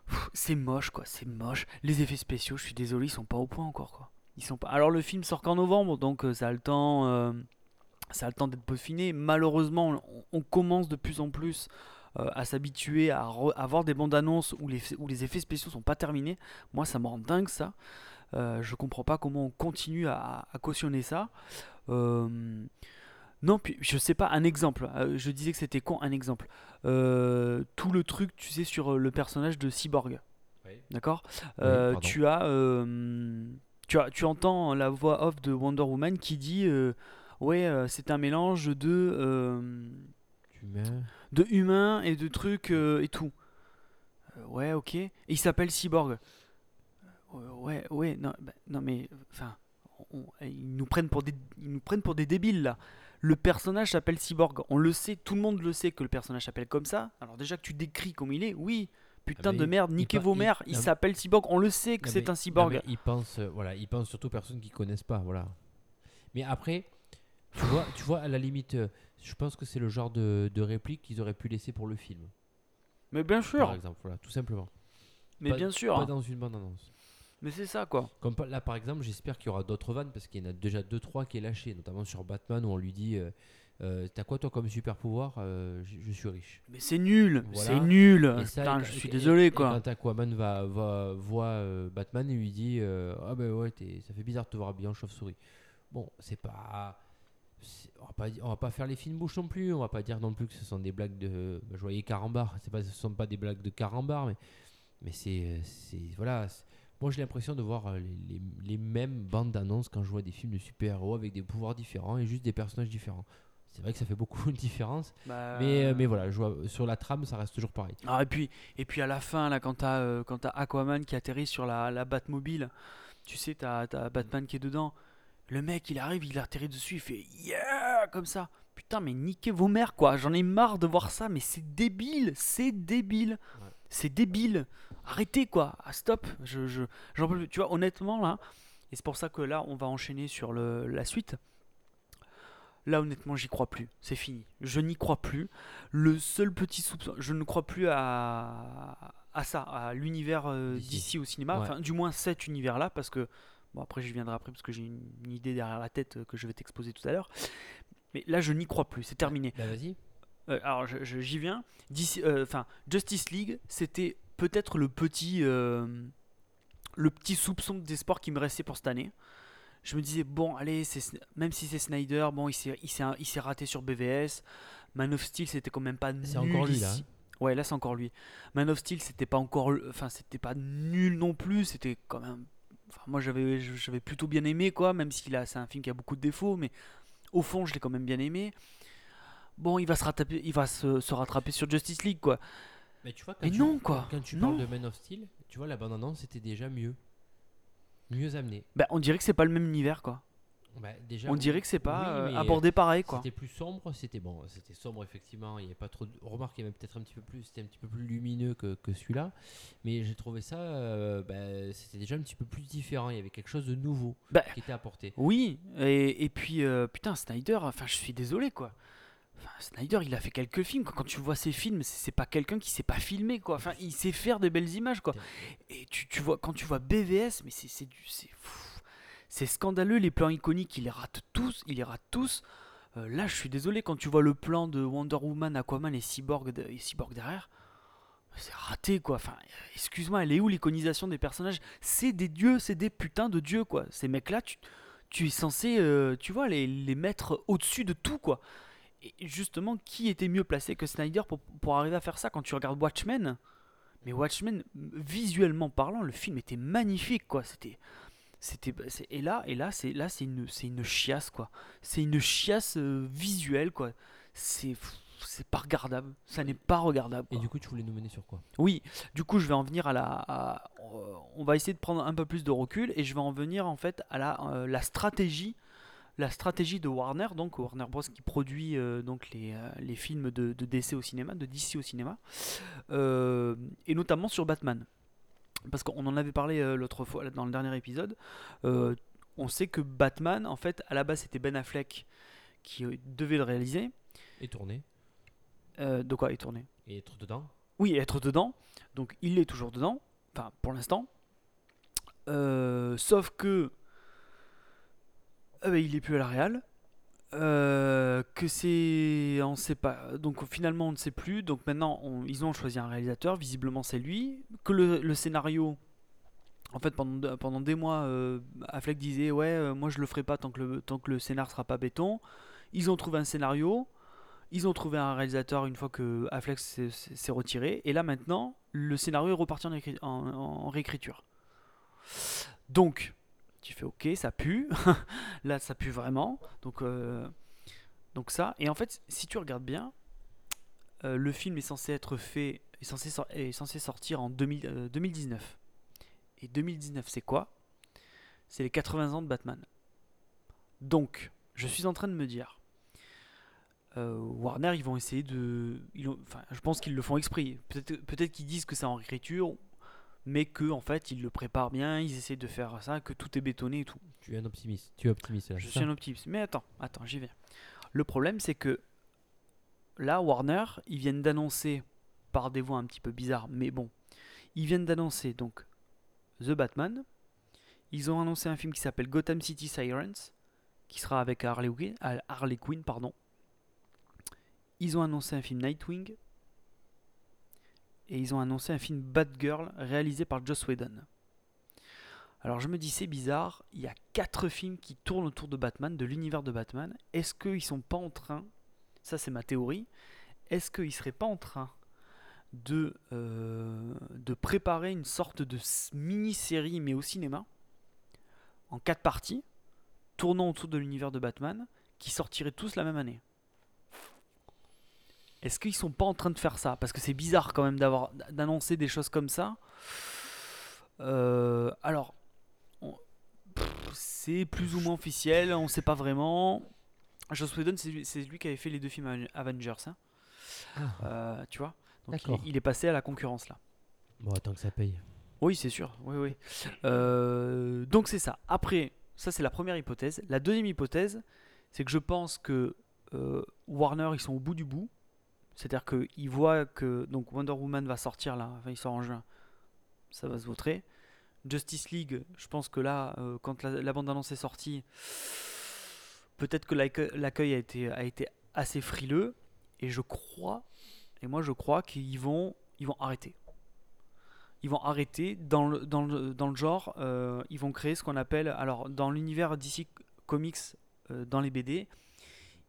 Pff, c'est moche, quoi. C'est moche. Les effets spéciaux, je suis désolé, ils sont pas au point encore, quoi. Ils sont pas... Alors, le film sort qu'en novembre, donc euh, ça a le temps... Euh... Ça a le temps d'être peaufiné. Malheureusement, on commence de plus en plus euh, à s'habituer à re- avoir des bandes annonces où les, où les effets spéciaux sont pas terminés. Moi, ça me rend dingue, ça. Euh, je comprends pas comment on continue à, à cautionner ça. Euh... Non, puis je sais pas, un exemple. Euh, je disais que c'était con, un exemple. Euh, tout le truc, tu sais, sur le personnage de Cyborg. Oui. D'accord ? euh, oui, tu, as, euh, tu as. Tu entends la voix off de Wonder Woman qui dit. Euh, Ouais, euh, c'est un mélange de euh, humain. de humains et de trucs euh, et tout. Euh, ouais, ok. Et il s'appelle Cyborg. Euh, ouais, ouais. Non, bah, non mais, enfin, ils nous prennent pour des, ils nous prennent pour des débiles là. Le personnage s'appelle Cyborg. On le sait, tout le monde le sait que le personnage s'appelle comme ça. Alors déjà que tu décris comme il est, oui. Putain ah de il, merde, niquez vos mères, il, il s'appelle Cyborg. On le sait que non, c'est mais, un Cyborg. Non, ils pensent, euh, voilà, ils pensent surtout aux personnes qui connaissent pas, voilà. Mais après. Tu vois, tu vois, à la limite, je pense que c'est le genre de, de réplique qu'ils auraient pu laisser pour le film. Mais bien sûr. Par exemple, voilà, tout simplement. Mais pas, bien sûr. Pas dans une bande-annonce. Mais c'est ça, quoi. Comme là, par exemple, j'espère qu'il y aura d'autres vannes parce qu'il y en a déjà deux, trois qui est lâché, notamment sur Batman où on lui dit euh, euh, t'as quoi toi comme super pouvoir euh, je, je suis riche. Mais c'est nul, voilà. c'est nul. Et ça, Putain, et, je suis et, désolé, et, quoi. Et quand Aquaman va, va voit euh, Batman et lui dit euh, ah ben ouais, t'es, ça fait bizarre de te voir habillé en chauve-souris. Bon, c'est pas. On va, pas, on va pas faire les fines bouches non plus, on va pas dire non plus que ce sont des blagues de je voyais carambar, c'est pas, ce sont pas des blagues de carambar, mais, mais c'est, c'est voilà. C'est, moi j'ai l'impression de voir les, les, les mêmes bandes d'annonces quand je vois des films de super-héros avec des pouvoirs différents et juste des personnages différents. C'est vrai que ça fait beaucoup de différence, bah... mais, mais voilà, je vois, sur la trame ça reste toujours pareil. Ah, et, puis, et puis à la fin, là, quand t'as, euh, quand t'as Aquaman qui atterrit sur la, la Batmobile, tu sais, t'as, t'as Batman qui est dedans. Le mec, il arrive, il atterrit dessus, il fait « Yeah !» comme ça. Putain, mais niquez vos mères, quoi. J'en ai marre de voir ça, mais c'est débile, c'est débile. Ouais. C'est débile. Arrêtez, quoi. Ah, stop. Je, je, j'en peux plus. Tu vois, honnêtement, là, et c'est pour ça que là, on va enchaîner sur le, la suite. Là, honnêtement, j'y crois plus. C'est fini. Je n'y crois plus. Le seul petit soupçon, je ne crois plus à, à ça, à l'univers euh, D C au cinéma. Ouais. Enfin, du moins cet univers-là, parce que bon, après, j'y viendrai après parce que j'ai une, une idée derrière la tête euh, que je vais t'exposer tout à l'heure. Mais là, je n'y crois plus. C'est terminé. Bah, vas-y. Euh, alors, je, je, j'y viens. D'ici, euh, Justice League, c'était peut-être le petit, euh, le petit soupçon d'espoir qui me restait pour cette année. Je me disais, bon, allez, c'est, même si c'est Snyder, bon, il s'est, il s'est, il s'est raté sur B V S. Man of Steel, c'était quand même pas nul. C'est encore lui, là. Hein. Ouais, là, c'est encore lui. Man of Steel, c'était pas encore... Enfin, c'était pas nul non plus. C'était quand même... Enfin, moi j'avais, j'avais plutôt bien aimé, quoi, même si là c'est un film qui a beaucoup de défauts, mais au fond je l'ai quand même bien aimé. Bon, il va se rattraper, il va se, se rattraper sur Justice League, quoi. Mais tu vois, quand, tu, non, quoi. quand tu parles non. de Man of Steel, tu vois, la bande-annonce c'était déjà mieux. Mieux amené. Bah, on dirait que c'est pas le même univers, quoi. Bah, déjà, on oui, dirait que c'est pas oui, abordé pareil, quoi. C'était plus sombre, c'était bon, c'était sombre effectivement, il y avait pas trop de... Remarque, il y avait peut-être un petit peu plus, c'était un petit peu plus lumineux que, que celui-là, mais j'ai trouvé ça euh, bah, c'était déjà un petit peu plus différent, il y avait quelque chose de nouveau bah, qui était apporté. Oui, et, et puis euh, putain, Snyder, enfin je suis désolé, quoi. Enfin, Snyder, il a fait quelques films, quoi. Quand tu vois ses films, c'est, c'est pas quelqu'un qui sait pas filmer, quoi. Enfin, il sait faire de belles images, quoi. Et tu, tu vois, quand tu vois B V S, mais c'est c'est du c'est fou. C'est scandaleux, les plans iconiques, ils les ratent tous, ils les ratent tous. Euh, là, je suis désolé, quand tu vois le plan de Wonder Woman, Aquaman et Cyborg, de, et Cyborg derrière, c'est raté, quoi. Enfin, excuse-moi, elle est où l'iconisation des personnages ? C'est des dieux, c'est des putains de dieux, quoi. Ces mecs-là, tu, tu es censé, euh, tu vois, les, les mettre au-dessus de tout, quoi. Et justement, qui était mieux placé que Snyder pour, pour arriver à faire ça ? Quand tu regardes Watchmen, mais Watchmen, visuellement parlant, le film était magnifique, quoi. C'était... C'était, c'est, et là, et là, c'est, là c'est, une, c'est une chiasse, quoi. C'est une chiasse euh, visuelle, quoi. C'est, c'est pas regardable. Ça n'est pas regardable, quoi. Et du coup, tu voulais nous mener sur quoi ? Oui, du coup, je vais en venir à la... À, on va essayer de prendre un peu plus de recul et je vais en venir, en fait, à la, euh, la stratégie la stratégie de Warner, donc Warner Bros qui produit euh, donc les, euh, les films de, de D C au cinéma, de D C au cinéma, euh, et notamment sur Batman. Parce qu'on en avait parlé euh, l'autre fois, dans le dernier épisode, euh, on sait que Batman, en fait, à la base c'était Ben Affleck qui devait le réaliser. Et tourner. Euh, de quoi et tourner ? Et être dedans ? Oui, être dedans. Donc il est toujours dedans, enfin pour l'instant. Euh, sauf que euh, il est plus à la réal, euh, que c'est, on sait pas. Donc finalement on ne sait plus. Donc maintenant on, ils ont choisi un réalisateur. Visiblement c'est lui. Que le, le scénario, en fait pendant pendant des mois, euh, Affleck disait ouais, euh, moi je le ferai pas tant que le tant que le scénar sera pas béton. Ils ont trouvé un scénario. Ils ont trouvé un réalisateur une fois que Affleck s'est, s'est retiré. Et là maintenant le scénario est reparti en, écri- en, en réécriture. Donc tu fais ok, ça pue. Là ça pue vraiment, donc, euh, donc ça. Et en fait si tu regardes bien, euh, le film est censé être fait, est censé, so- est censé sortir en deux mille, euh, deux mille dix-neuf. Et deux mille dix-neuf c'est quoi ? C'est les quatre-vingts ans de Batman. Donc je suis en train de me dire, euh, Warner ils vont essayer de ils ont, enfin, je pense qu'ils le font exprès. Peut-être, peut-être qu'ils disent que c'est en réécriture, mais que en fait ils le préparent bien, ils essaient de faire ça, que tout est bétonné et tout. Tu es un optimiste. Tu es optimiste là. Je suis un optimiste. Mais attends, attends, j'y viens. Le problème c'est que là Warner, ils viennent d'annoncer par des voix un petit peu bizarres, mais bon, ils viennent d'annoncer donc The Batman. Ils ont annoncé un film qui s'appelle Gotham City Sirens, qui sera avec Harley Quinn, Harley Quinn pardon. Ils ont annoncé un film Nightwing. Et ils ont annoncé un film Batgirl réalisé par Joss Whedon. Alors je me dis c'est bizarre, il y a quatre films qui tournent autour de Batman, de l'univers de Batman. Est-ce qu'ils ne sont pas en train, ça c'est ma théorie, est-ce qu'ils ne seraient pas en train de, euh, de préparer une sorte de mini-série mais au cinéma, en quatre parties, tournant autour de l'univers de Batman, qui sortiraient tous la même année ? Est-ce qu'ils sont pas en train de faire ça ? Parce que c'est bizarre quand même d'avoir, d'annoncer des choses comme ça. Euh, alors, on, pff, c'est plus ou moins officiel, on sait pas vraiment. Joss Whedon, c'est, c'est lui qui avait fait les deux films Avengers. Hein. Ah. Euh, tu vois ? Donc il, il est passé à la concurrence là. Bon, attends que ça paye. Oui, c'est sûr. Oui, oui. Euh, donc c'est ça. Après, ça c'est la première hypothèse. La deuxième hypothèse, c'est que je pense que euh, Warner, ils sont au bout du bout. C'est-à-dire qu'ils voient que donc Wonder Woman va sortir là, enfin il sort en juin, ça va se vautrer. Justice League, je pense que là, euh, quand la, la bande-annonce est sortie, peut-être que l'accueil, l'accueil a, été, a été assez frileux. Et je crois, et moi je crois qu'ils vont, ils vont arrêter. Ils vont arrêter dans le, dans le, dans le genre, euh, ils vont créer ce qu'on appelle, alors dans l'univers D C Comics, euh, dans les B D,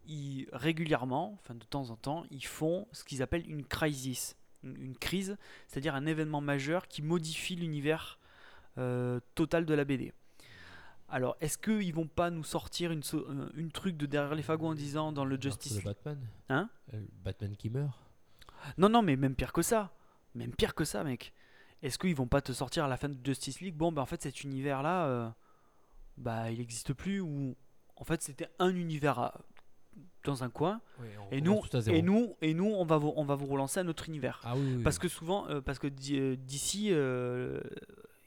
ils, régulièrement, enfin de temps en temps, ils font ce qu'ils appellent une crisis, une, une crise, c'est-à-dire un événement majeur qui modifie l'univers euh, total de la B D. Alors, est-ce qu'ils vont pas nous sortir une, une truc de derrière les fagots en disant dans le Justice League ? Batman. Hein ? euh, Batman qui meurt ? Non, non, mais même pire que ça, même pire que ça, mec. Est-ce qu'ils vont pas te sortir à la fin de Justice League ? Bon, ben en fait, cet univers-là, euh, bah, il n'existe plus, ou en fait, c'était un univers à dans un coin, oui, et, nous, et nous et nous on va vous on va vous relancer à notre univers. Ah, oui, oui, parce oui. que souvent euh, parce que d'ici euh,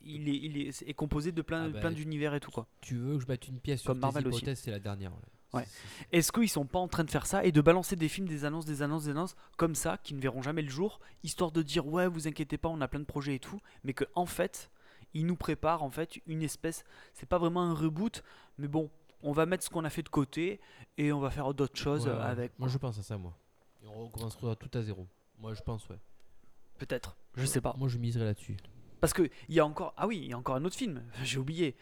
il est il est, est composé de plein ah bah, plein d'univers et tout quoi. Tu veux que je batte une pièce comme sur Marvel aussi. C'est la dernière. Ouais. C'est, c'est... Est-ce qu'ils sont pas en train de faire ça et de balancer des films, des annonces, des annonces, des annonces comme ça qui ne verront jamais le jour, histoire de dire ouais vous inquiétez pas on a plein de projets et tout, mais que en fait ils nous préparent en fait une espèce, c'est pas vraiment un reboot, mais bon. On va mettre ce qu'on a fait de côté et on va faire d'autres choses ouais, avec. Moi, je pense à ça, moi. Et on recommencera tout à zéro. Moi, je pense, ouais. Peut-être. Je sais pas. Moi, je miserai là-dessus. Parce que il y a encore, ah oui, il y a encore un autre film. J'ai oublié.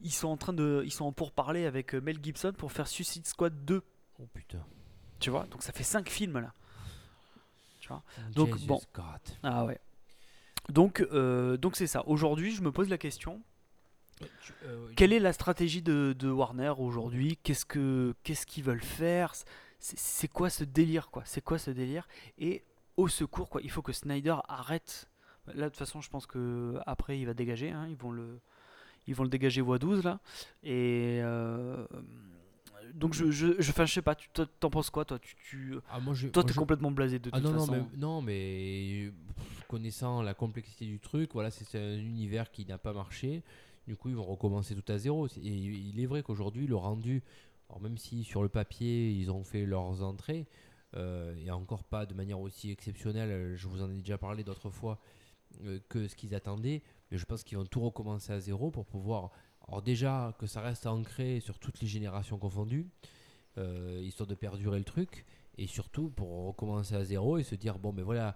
Ils sont en train de, ils sont en pourparlers avec Mel Gibson pour faire Suicide Squad deux. Oh putain. Tu vois, donc ça fait cinq films là. Tu vois. Donc Jesus bon. God. Ah ouais. Donc, euh, donc c'est ça. Aujourd'hui, je me pose la question. Tu, euh, Quelle est la stratégie de, de Warner aujourd'hui ? Qu'est-ce que qu'est-ce qu'ils veulent faire ? c'est, c'est quoi ce délire quoi ? C'est quoi ce délire ? Et au secours quoi ! Il faut que Snyder arrête. Là de toute façon, je pense que après il va dégager. Hein, ils vont le ils vont le dégager voie douze là. Et euh, donc je je je, je sais pas, tu t'en penses quoi toi, tu, tu ah, moi, je, toi moi, t'es je... complètement blasé de toute ah, non, façon. Non mais, non mais pff, connaissant la complexité du truc, voilà, c'est, c'est un univers qui n'a pas marché. Du coup ils vont recommencer tout à zéro. Et il est vrai qu'aujourd'hui le rendu, alors même si sur le papier ils ont fait leurs entrées, euh, et encore pas de manière aussi exceptionnelle, je vous en ai déjà parlé d'autres fois, euh, que ce qu'ils attendaient, mais je pense qu'ils vont tout recommencer à zéro pour pouvoir, alors déjà que ça reste ancré sur toutes les générations confondues, euh, histoire de perdurer le truc, et surtout pour recommencer à zéro et se dire bon ben voilà,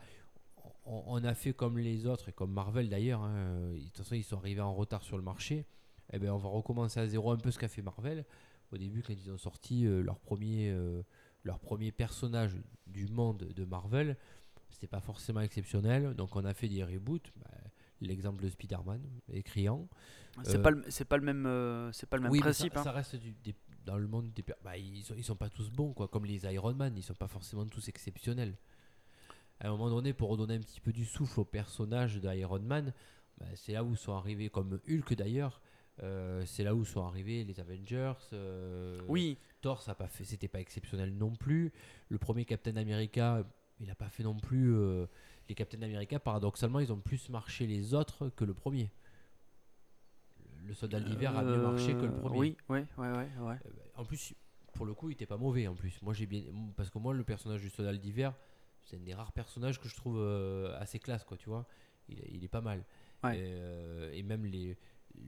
on a fait comme les autres et comme Marvel d'ailleurs, hein. De toute façon ils sont arrivés en retard sur le marché, et ben on va recommencer à zéro un peu ce qu'a fait Marvel au début quand ils ont sorti euh, leur premier euh, leur premier personnage du monde de Marvel, c'était pas forcément exceptionnel, donc on a fait des reboots, bah, l'exemple de Spider-Man est criant. C'est euh, pas le, c'est pas le même euh, c'est pas le même oui, principe. Ça, hein. Ça reste du, des, dans le monde des bah, ils sont, ils sont pas tous bons quoi, comme les Iron Man, ils sont pas forcément tous exceptionnels. À un moment donné, pour redonner un petit peu du souffle au personnage d'Iron Man, bah, c'est là où sont arrivés, comme Hulk d'ailleurs, euh, c'est là où sont arrivés les Avengers. Euh, oui. Thor, ça a pas fait, c'était pas exceptionnel non plus. Le premier Captain America, il n'a pas fait non plus. Euh, les Captain America, paradoxalement, ils ont plus marché les autres que le premier. Le Soldat d'Hiver euh, a mieux marché que le premier. Oui, oui, oui, oui. Ouais. En plus, pour le coup, il était pas mauvais. En plus, moi j'ai bien, parce que moi, le personnage du Soldat d'Hiver, c'est un des rares personnages que je trouve euh, assez classe, quoi, tu vois. Il, il est pas mal. Ouais. Et, euh, et même les,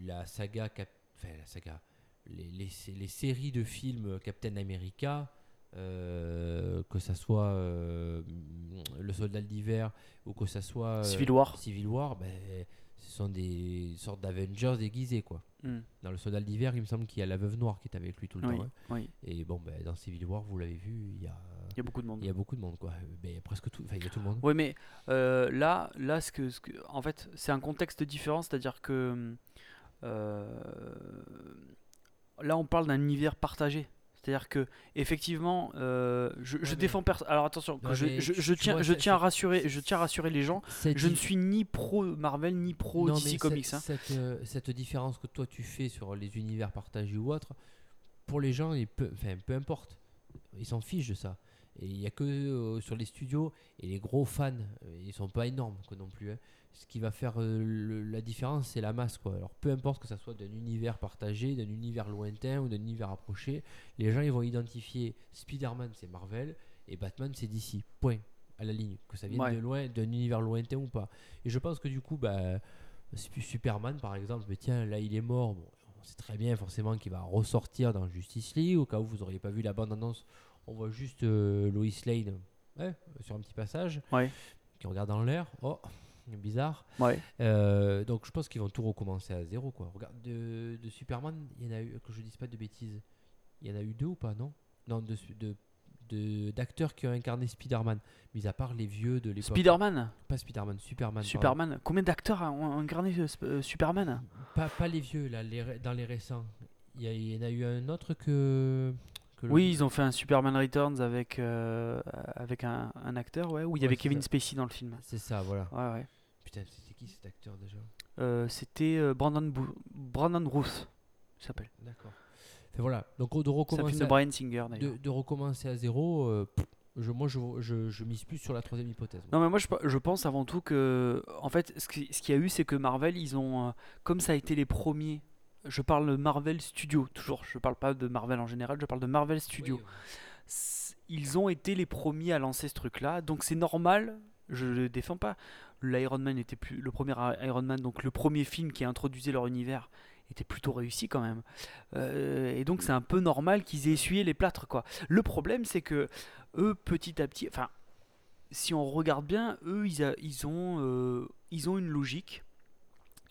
la saga, Cap... enfin la saga, les, les, les séries de films Captain America, euh, que ça soit euh, Le Soldat d'Hiver ou que ça soit euh, Civil War. Civil War, ben, ce sont des sortes d'Avengers déguisés, quoi. Mm. Dans Le Soldat d'Hiver, il me semble qu'il y a la Veuve Noire qui est avec lui tout le oui, temps. Hein. Oui. Et bon, ben, dans Civil War, vous l'avez vu, il y a. Il y a beaucoup de monde. Il y a beaucoup de monde, quoi. Mais presque tout. Enfin, il y a tout le monde. Oui, mais euh, là, là, ce que, ce que, en fait, c'est un contexte différent. C'est-à-dire que euh, là, on parle d'un univers partagé. C'est-à-dire que effectivement, euh, je, je ouais, défends. Pers- Alors attention, non, je, je, je tiens, vois, je tiens à rassurer, je tiens à rassurer les gens. Je ne suis ni pro Marvel ni pro non, D C mais Comics. Cette, hein. cette, cette différence que toi tu fais sur les univers partagés ou autres, pour les gens, il peut, enfin, peu importe, ils s'en fichent de ça. Et il n'y a que euh, sur les studios et les gros fans, euh, ils sont pas énormes quoi, non plus. Hein. Ce qui va faire euh, le, la différence, c'est la masse, quoi. Alors peu importe que ça soit d'un univers partagé, d'un univers lointain ou d'un univers approché, les gens ils vont identifier Spider-Man c'est Marvel et Batman c'est D C. Point à la ligne. Que ça vienne ouais. de loin, d'un univers lointain ou pas. Et je pense que du coup, bah, Superman par exemple, mais tiens là il est mort. Bon, on sait très bien forcément qu'il va ressortir dans Justice League. Au cas où vous n'auriez pas vu la bande-annonce. On voit juste euh, Lois Lane ouais, sur un petit passage ouais. qui regarde dans l'air. Oh, bizarre. Ouais. Euh, donc je pense qu'ils vont tout recommencer à zéro. Quoi. Regarde, de, de Superman, il y en a eu, que je ne dise pas de bêtises, il y en a eu deux ou pas, non? Non, de, de, de, d'acteurs qui ont incarné Spider-Man, mis à part les vieux de l'époque. Spider-Man? Pas Spider-Man, Superman. Superman. Pardon. Combien d'acteurs ont incarné euh, Superman? Pas, pas les vieux, là, les, dans les récents. Il y, y en a eu un autre que... Oui, ils ont fait un Superman Returns avec, euh, avec un, un acteur ouais, où il y ouais, avait Kevin ça. Spacey dans le film. C'est ça, voilà. Ouais, ouais. Putain, c'était qui cet acteur déjà euh, C'était euh, Brandon, Bo- Brandon Routh, il s'appelle. D'accord. Enfin, voilà. Donc, de recommencer, de, Bryan Singer, de, de recommencer à zéro, euh, pff, je, moi je, je, je mise plus sur la troisième hypothèse. Moi. Non, mais moi je, je pense avant tout que. En fait, ce, qui, ce qu'il y a eu, c'est que Marvel, ils ont. Euh, comme ça a été les premiers. Je parle de Marvel Studios, toujours. Je ne parle pas de Marvel en général, je parle de Marvel Studios. Oui, oui. Ils ont été les premiers à lancer ce truc-là, donc c'est normal, je ne le défends pas. L'Iron Man était plus, le premier Iron Man, donc le premier film qui a introduit leur univers, était plutôt réussi quand même. Euh, et donc c'est un peu normal qu'ils aient essuyé les plâtres, quoi. Le problème, c'est que eux, petit à petit, enfin, si on regarde bien, eux, ils, a, ils, ont, euh, ils ont une logique.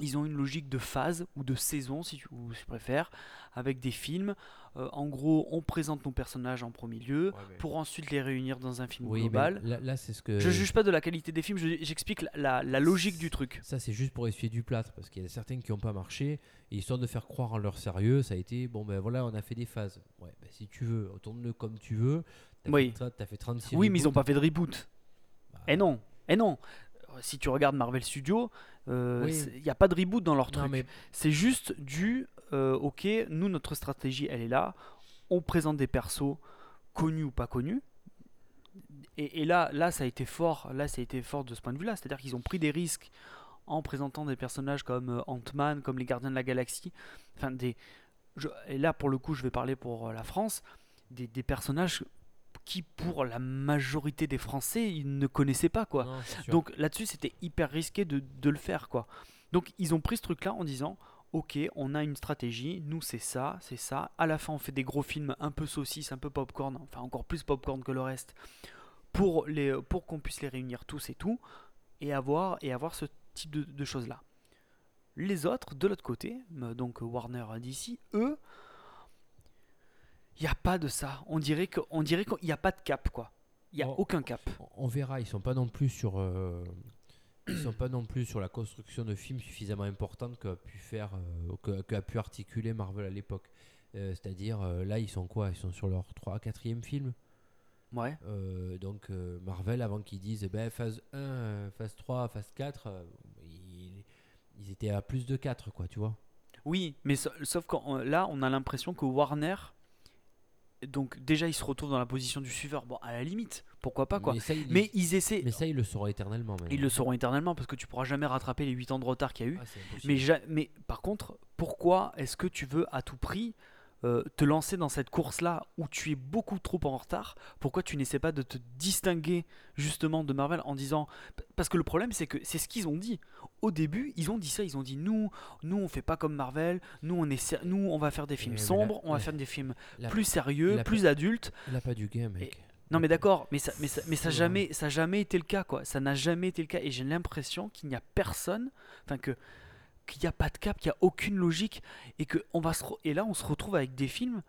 Ils ont une logique de phase ou de saison, si tu, ou, si tu préfères, avec des films. Euh, en gros, on présente nos personnages en premier lieu ouais, mais... pour ensuite les réunir dans un film oui, global. Là, là, c'est ce que... Je ne juge pas de la qualité des films, je, j'explique la, la logique c'est, du truc. Ça, c'est juste pour essuyer du plâtre, parce qu'il y a certaines qui n'ont pas marché. Et histoire de faire croire en leur sérieux, ça a été bon, ben voilà, on a fait des phases. Ouais, ben, si tu veux, tourne-le comme tu veux. T'as oui, fait, t'as fait trente-six oui mais ils n'ont pas fait de reboot. Bah... Eh non, eh non. Si tu regardes Marvel Studios, euh, il oui. n'y a pas de reboot dans leur non, truc. Mais... C'est juste dû, euh, ok, nous, notre stratégie, elle est là. on présente des persos connus ou pas connus. Et, et là, là, ça a été fort. Là, ça a été fort de ce point de vue-là. C'est-à-dire qu'ils ont pris des risques en présentant des personnages comme Ant-Man, comme les Gardiens de la Galaxie. Enfin, des. Je, et là, pour le coup, je vais parler pour la France. Des, des personnages qui, pour la majorité des Français, ils ne connaissaient pas, quoi. Non, donc là-dessus, c'était hyper risqué de, de le faire, quoi. Donc, ils ont pris ce truc-là en disant, ok, on a une stratégie, nous c'est ça, c'est ça. À la fin, on fait des gros films un peu saucisses, un peu popcorn, enfin encore plus popcorn que le reste, pour, les, pour qu'on puisse les réunir tous et tout, et avoir, et avoir ce type de, de choses-là. Les autres, de l'autre côté, donc Warner, D C, eux, il n'y a pas de ça. On dirait, que, on dirait qu'il n'y a pas de cap, quoi. Il n'y a on, aucun cap. On verra, ils ne sont pas non plus sur... Euh... Ils ne sont pas non plus sur la construction de films suffisamment importante qu'a pu faire, euh, que, qu'a pu articuler Marvel à l'époque. Euh, c'est-à-dire, euh, là, ils sont quoi ? Ils sont sur leur troisième, quatrième film. Ouais. Euh, donc, euh, Marvel, avant qu'ils disent eh ben, phase un, phase trois, phase quatre, euh, ils, ils étaient à plus de quatre, quoi, tu vois. Oui, mais sa- sauf que là, on a l'impression que Warner... Donc déjà ils se retrouvent dans la position du suiveur. Bon, à la limite, pourquoi pas, quoi. Mais, ça, il... mais ils essaient. Mais ça ils le sauront éternellement. Même. Ils le sauront éternellement parce que tu pourras jamais rattraper les huit ans de retard qu'il y a eu. Ah, mais, ja... mais par contre, pourquoi est-ce que tu veux à tout prix euh, te lancer dans cette course-là où tu es beaucoup trop en retard ? Pourquoi tu n'essaies pas de te distinguer justement de Marvel en disant ? Parce que le problème c'est que c'est ce qu'ils ont dit. Au début, ils ont dit ça, ils ont dit nous, nous on fait pas comme Marvel, nous on est, nous on va faire des films mais sombres, mais la, on va la, faire des films la, plus sérieux, la, plus adultes. Il a pas du game, mec. Et, non mais d'accord, mais ça, mais ça, mais ça jamais, ça jamais été le cas, quoi. Ça n'a jamais été le cas, et j'ai l'impression qu'il n'y a personne, enfin que qu'il n'y a pas de cap, qu'il n'y a aucune logique, et que on va se, re- et là on se retrouve avec des films.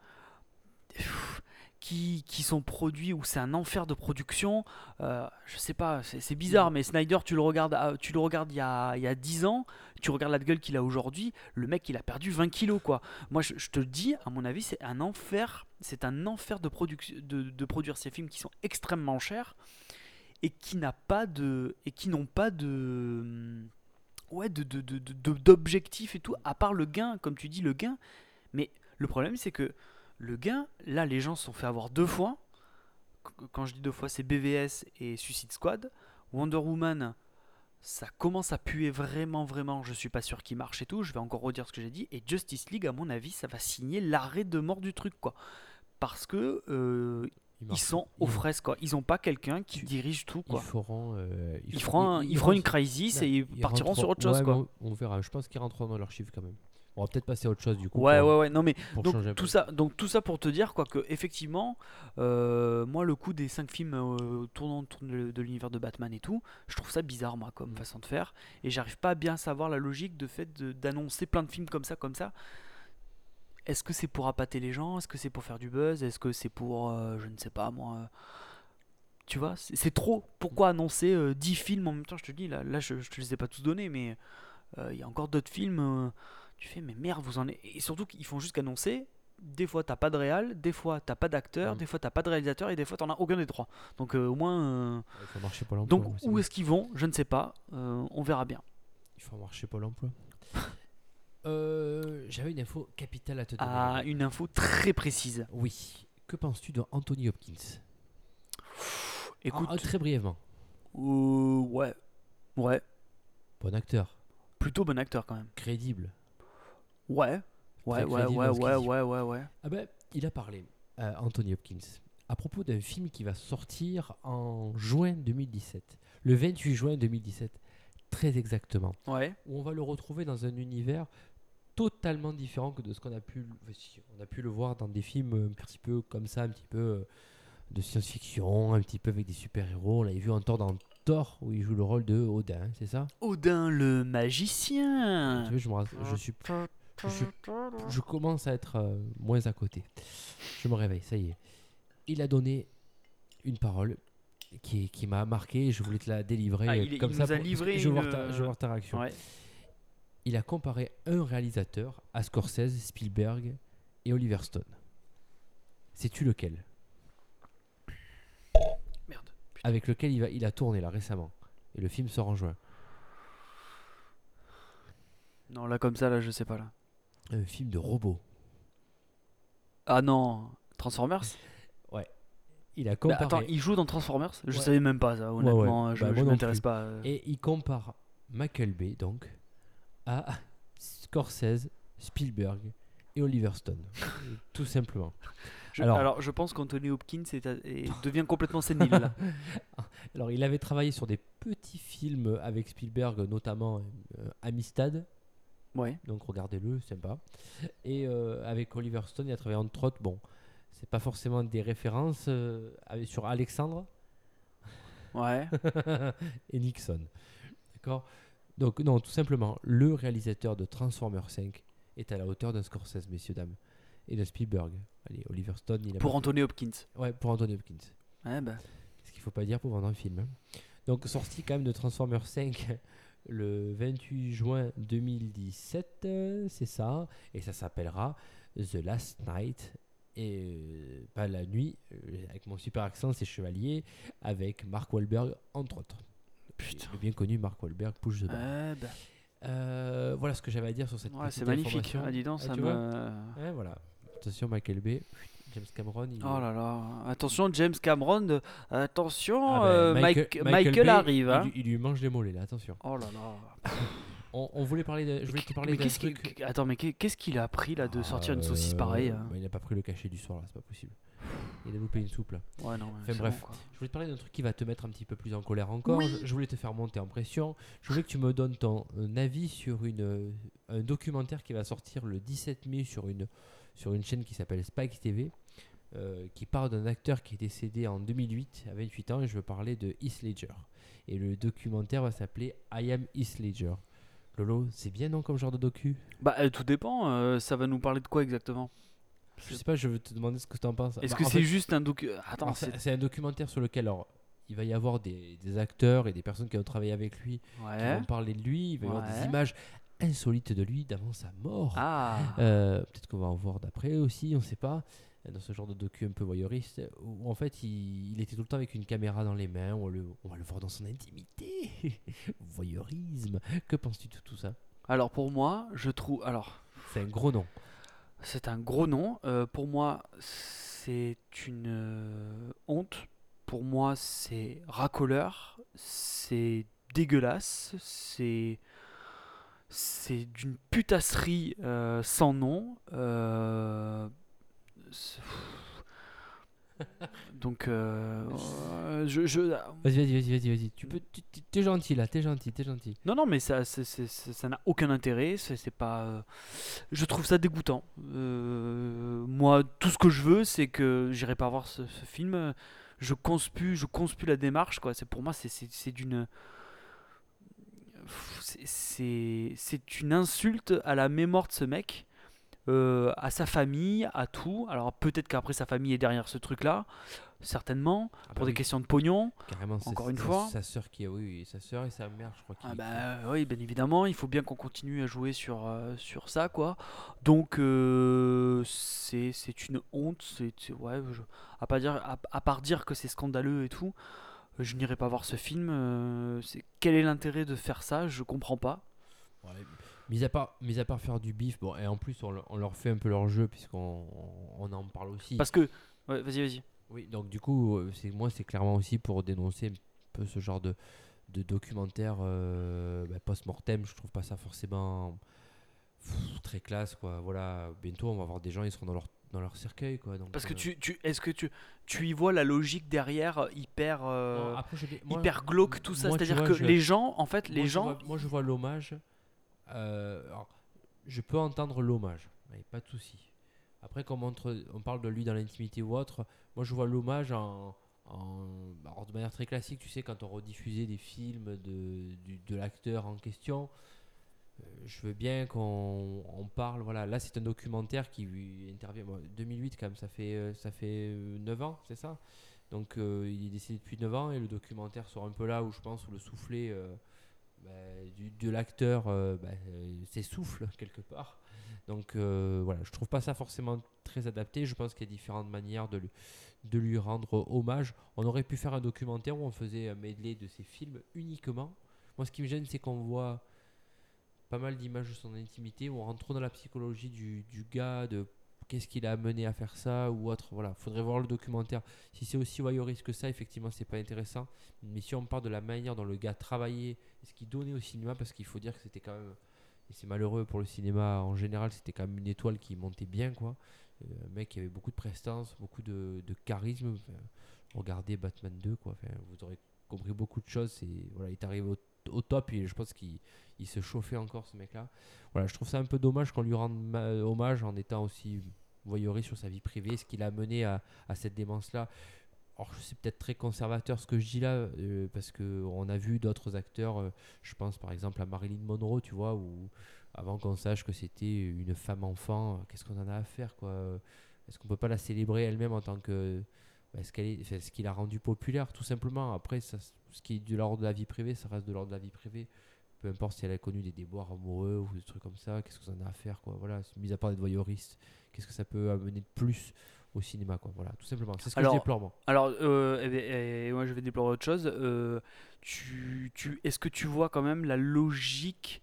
Pff, Qui, qui sont produits où c'est un enfer de production, euh, je sais pas, c'est, c'est bizarre, mais Snyder, tu le regardes, tu le regardes il y a, il y a dix ans, tu regardes la gueule qu'il a aujourd'hui, le mec il a perdu vingt kilos, quoi. Moi je, je te le dis, à mon avis, c'est un enfer, c'est un enfer de, produc- de, de produire ces films qui sont extrêmement chers et qui, n'a pas de, et qui n'ont pas de, ouais, de, de, de, de, de, d'objectif et tout, à part le gain, comme tu dis, le gain. Mais le problème c'est que le gain, là, les gens se sont fait avoir deux fois. Quand je dis deux fois, c'est B V S et Suicide Squad. Wonder Woman, ça commence à puer vraiment, vraiment. Je suis pas sûr qu'il marche et tout. Je vais encore redire ce que j'ai dit. Et Justice League, à mon avis, ça va signer l'arrêt de mort du truc, quoi. Parce que euh, ils, ils sont aux fraises, quoi. Ils n'ont pas quelqu'un qui tu, dirige tout, quoi. Ils feront, euh, ils ils feront, un, ils ils feront rentrent, une crisis là, et ils, ils partiront rentrent, sur autre chose, ouais, quoi. On verra. Je pense qu'ils rentreront dans leur chiffre quand même. On va peut-être passer à autre chose du coup. Ouais, pour, ouais, ouais. Non, mais donc tout, ça, donc tout ça pour te dire quoi, que effectivement, euh, moi le coup des cinq films euh, tournant autour de l'univers de Batman et tout, je trouve ça bizarre moi comme mmh. façon de faire, et j'arrive pas à bien savoir la logique de fait de, d'annoncer plein de films comme ça, comme ça. Est-ce que c'est pour appâter les gens ? Est-ce que c'est pour faire du buzz ? Est-ce que c'est pour, euh, je ne sais pas moi. Euh, tu vois, c'est, c'est trop. Pourquoi annoncer euh, dix films en même temps ? Je te dis là, là je, je te les ai pas tous donnés, mais il euh, y a encore d'autres films. Euh, Tu fais, mais merde, vous en avez. Et surtout qu'ils font juste qu'annoncer. Des fois, t'as pas de réal, des fois, t'as pas d'acteur, mmh. des fois, t'as pas de réalisateur, et des fois, t'en as aucun des trois. Donc, euh, au moins. Euh... Il faut marcher Pôle emploi. Donc, où est-ce qu'ils vont ? Je ne sais pas. Euh, on verra bien. Il faut marcher Pôle emploi. euh, j'avais une info capitale à te donner. Ah, une info très précise. Oui. Que penses-tu de Anthony Hopkins ? Écoute. Ah, très brièvement. Euh, ouais. Ouais. Bon acteur. Plutôt bon acteur, quand même. Crédible. Ouais, ouais, ouais, ouais, ouais, ouais, ouais, ouais. Ah ben, il a parlé, euh, Anthony Hopkins, à propos d'un film qui va sortir en juin deux mille dix-sept, le vingt-huit juin deux mille dix-sept, très exactement. Ouais. Où on va le retrouver dans un univers totalement différent que de ce qu'on a pu, on a pu le voir dans des films un petit peu comme ça, un petit peu de science-fiction, un petit peu avec des super-héros. On l'avait vu en Thor dans Thor, où il joue le rôle de Odin, c'est ça ? Odin le magicien. Tu sais, je me rassure, je suis pas. Je, je commence à être euh, moins à côté. Je me réveille, ça y est. Il a donné une parole qui, qui m'a marqué. Je voulais te la délivrer. Ah, il, comme il ça, nous a livré. Je vais une... voir, voir ta réaction. Ouais. Il a comparé un réalisateur à Scorsese, Spielberg et Oliver Stone. Sais-tu lequel ? Merde. Putain. Avec lequel il, va, il a tourné là récemment. Et le film sort en juin. Non, là comme ça, là je sais pas là. Un film de robot. Ah non, Transformers. Ouais. Il a comparé. Bah, attends, il joue dans Transformers ? Je ouais. savais même pas ça, honnêtement. Ouais, ouais. Je, bah, je m'intéresse pas. Et il compare Michael Bay donc à Scorsese, Spielberg et Oliver Stone, tout simplement. Je, alors, alors, je pense qu'Anthony Hopkins est à, est, devient complètement sénile là. Alors, il avait travaillé sur des petits films avec Spielberg, notamment euh, Amistad. Ouais. Donc, regardez-le, sympa. Et euh, avec Oliver Stone, il a travaillé entre autres. Bon, c'est pas forcément des références euh, avec, sur Alexandre. Ouais. Et Nixon. D'accord. Donc, non, tout simplement, le réalisateur de Transformers cinq est à la hauteur d'un Scorsese, messieurs, dames. Et de Spielberg. Allez, Oliver Stone. Il a pour Anthony fait... Hopkins. Ouais, pour Anthony Hopkins. Ouais, bah. Ce qu'il ne faut pas dire pour vendre un film. Hein. Donc, sorti quand même de Transformers cinq le vingt-huit juin deux mille dix-sept, euh, c'est ça. Et ça s'appellera The Last Night. Et euh, pas la nuit, euh, avec mon super accent, c'est Chevalier, avec Mark Wahlberg, entre autres. Putain. Le bien connu Mark Wahlberg, Push the Button. Euh, voilà ce que j'avais à dire sur cette ouais, petite information. C'est magnifique, ah, dis donc, ah, ça me... Ouais, voilà. Attention Michael Bay, James Cameron. Il... Oh là là, attention James Cameron, attention, ah ben, euh, Michael, Mike, Michael, Michael Bay, arrive. Hein. Il, il lui mange les mollets là, attention. Oh là là. On, on voulait parler de... Je voulais te parler mais d'un truc... Qu'il... Attends, mais qu'est-ce qu'il a appris là de ah, sortir une saucisse euh... pareille hein. Bah, il n'a pas pris le cachet du soir là, c'est pas possible. Il a loupé une soupe là. Ouais, non, enfin, bref, bon, je voulais te parler d'un truc qui va te mettre un petit peu plus en colère encore. Oui. Je, je voulais te faire monter en pression. Je voulais que tu me donnes ton avis sur une, un documentaire qui va sortir le dix-sept mai sur une, sur une chaîne qui s'appelle Spike T V, euh, qui parle d'un acteur qui est décédé en deux mille huit à vingt-huit ans. Et je veux parler de Heath Ledger. Et le documentaire va s'appeler I Am Heath Ledger. Lolo, c'est bien non comme genre de docu ? Bah, euh, tout dépend. Euh, ça va nous parler de quoi exactement ? Je sais pas, je veux te demander ce que tu en penses. Est-ce bah, que c'est fait, juste un docu... Attends, c'est... c'est un documentaire sur lequel alors, il va y avoir des, des acteurs et des personnes qui ont travaillé avec lui, ouais. qui vont parler de lui, il va y ouais. avoir des images insolites de lui d'avant sa mort. Ah. Euh, peut-être qu'on va en voir d'après aussi, on sait pas. Dans ce genre de docu un peu voyeuriste, où en fait il, il était tout le temps avec une caméra dans les mains, on, le, on va le voir dans son intimité. Voyeurisme. Que penses-tu de tout ça ? Alors pour moi, je trouve... alors c'est un gros nom. C'est un gros nom. Euh, pour moi, c'est une euh, honte. Pour moi, c'est racoleur. C'est dégueulasse. C'est c'est d'une putasserie euh, sans nom. Euh... Donc, euh, euh, je, je... Vas-y, vas-y, vas-y, vas-y, vas-y. Tu peux, tu, t'es gentil là, t'es gentil, t'es gentil. Non, non, mais ça, c'est, c'est, ça n'a aucun intérêt. C'est, c'est pas. Euh... Je trouve ça dégoûtant. Euh, moi, tout ce que je veux, c'est que j'irai pas voir ce, ce film. Je conspue, je conspue la démarche, quoi. C'est pour moi, c'est, c'est, c'est d'une. C'est, c'est, c'est une insulte à la mémoire de ce mec. Euh, à sa famille, à tout. Alors peut-être qu'après sa famille est derrière ce truc-là, certainement, ah bah pour oui. des questions de pognon. Carrément, encore une fois. Sa sœur qui est, oui, oui, sa sœur et sa mère, je crois. Qui, ah bah oui, bien évidemment, il faut bien qu'on continue à jouer sur euh, sur ça, quoi. Donc euh, c'est c'est une honte, c'est, c'est ouais, je, à pas dire à, à part dire que c'est scandaleux et tout, je n'irai pas voir ce film. Euh, c'est, quel est l'intérêt de faire ça ? Je comprends pas. Ouais, mais... Mis à part, mis à part faire du bif, bon, et en plus on, on leur fait un peu leur jeu puisqu'on on, on en parle aussi. Parce que, ouais, vas-y, vas-y. Oui, donc du coup, c'est, moi c'est clairement aussi pour dénoncer un peu ce genre de, de documentaire euh, bah, post-mortem. Je trouve pas ça forcément pff, très classe, quoi. Voilà, bientôt on va voir des gens, ils seront dans leur dans leur cercueil, quoi. Donc, parce que euh... tu, tu, est-ce que tu, tu y vois la logique derrière hyper, euh, non, après, je, moi, hyper glauque tout ça, moi, c'est-à-dire que je... les gens, en fait, les moi, gens. Je vois, moi je vois l'hommage. Euh, alors, je peux entendre l'hommage, mais pas de souci. Après, comme on, te, on parle de lui dans l'intimité ou autre, moi je vois l'hommage en, en, alors de manière très classique. Tu sais, quand on rediffusait des films de, du, de l'acteur en question, euh, je veux bien qu'on on parle. Voilà, là c'est un documentaire qui intervient. Bon, deux mille huit, quand même, ça fait, ça fait neuf ans, c'est ça ? Donc euh, il est décédé depuis neuf ans et le documentaire sort un peu là où je pense, où le soufflet. Euh, Bah, du, de l'acteur euh, bah, euh, s'essouffle quelque part, donc euh, voilà, je trouve pas ça forcément très adapté. Je pense qu'il y a différentes manières de lui, de lui rendre hommage. On aurait pu faire un documentaire où on faisait un medley de ses films uniquement. Moi ce qui me gêne, c'est qu'on voit pas mal d'images de son intimité où on rentre dans la psychologie du, du gars de qu'est-ce qui l'a amené à faire ça ou autre. Voilà, faudrait voir le documentaire. Si c'est aussi voyeuriste que ça, effectivement, c'est pas intéressant. Mais si on parle de la manière dont le gars travaillait, ce qu'il donnait au cinéma, parce qu'il faut dire que c'était quand même, et c'est malheureux pour le cinéma en général, c'était quand même une étoile qui montait bien, quoi. Un mec qui avait beaucoup de prestance, beaucoup de, de charisme. Enfin, regardez Batman deux, quoi. Enfin, vous aurez compris beaucoup de choses. Et, voilà, il est arrivé au, au top et je pense qu'il il se chauffait encore, ce mec-là. Voilà, je trouve ça un peu dommage qu'on lui rende ma- hommage en étant aussi voyeuré sur sa vie privée, ce qui l'a mené à, à cette démence-là. Alors, c'est peut-être très conservateur ce que je dis là, euh, parce qu'on a vu d'autres acteurs, euh, je pense par exemple à Marilyn Monroe, tu vois, où avant qu'on sache que c'était une femme-enfant, euh, qu'est-ce qu'on en a à faire, quoi. Est-ce qu'on peut pas la célébrer elle-même en tant que... Bah, ce, qu'elle est, enfin, ce qui l'a rendue populaire, tout simplement. Après, ça, ce qui est de l'ordre de la vie privée, ça reste de l'ordre de la vie privée. Peu importe si elle a connu des déboires amoureux ou des trucs comme ça, qu'est-ce qu'on en a à faire, quoi. Voilà, mis à part d'être voyeuriste, qu'est-ce que ça peut amener de plus au cinéma, quoi. Voilà, tout simplement. C'est ce que alors, je déplore, moi. Alors, euh, eh bien, eh, moi, je vais déplorer autre chose. Euh, tu, tu, est-ce que tu vois quand même la logique,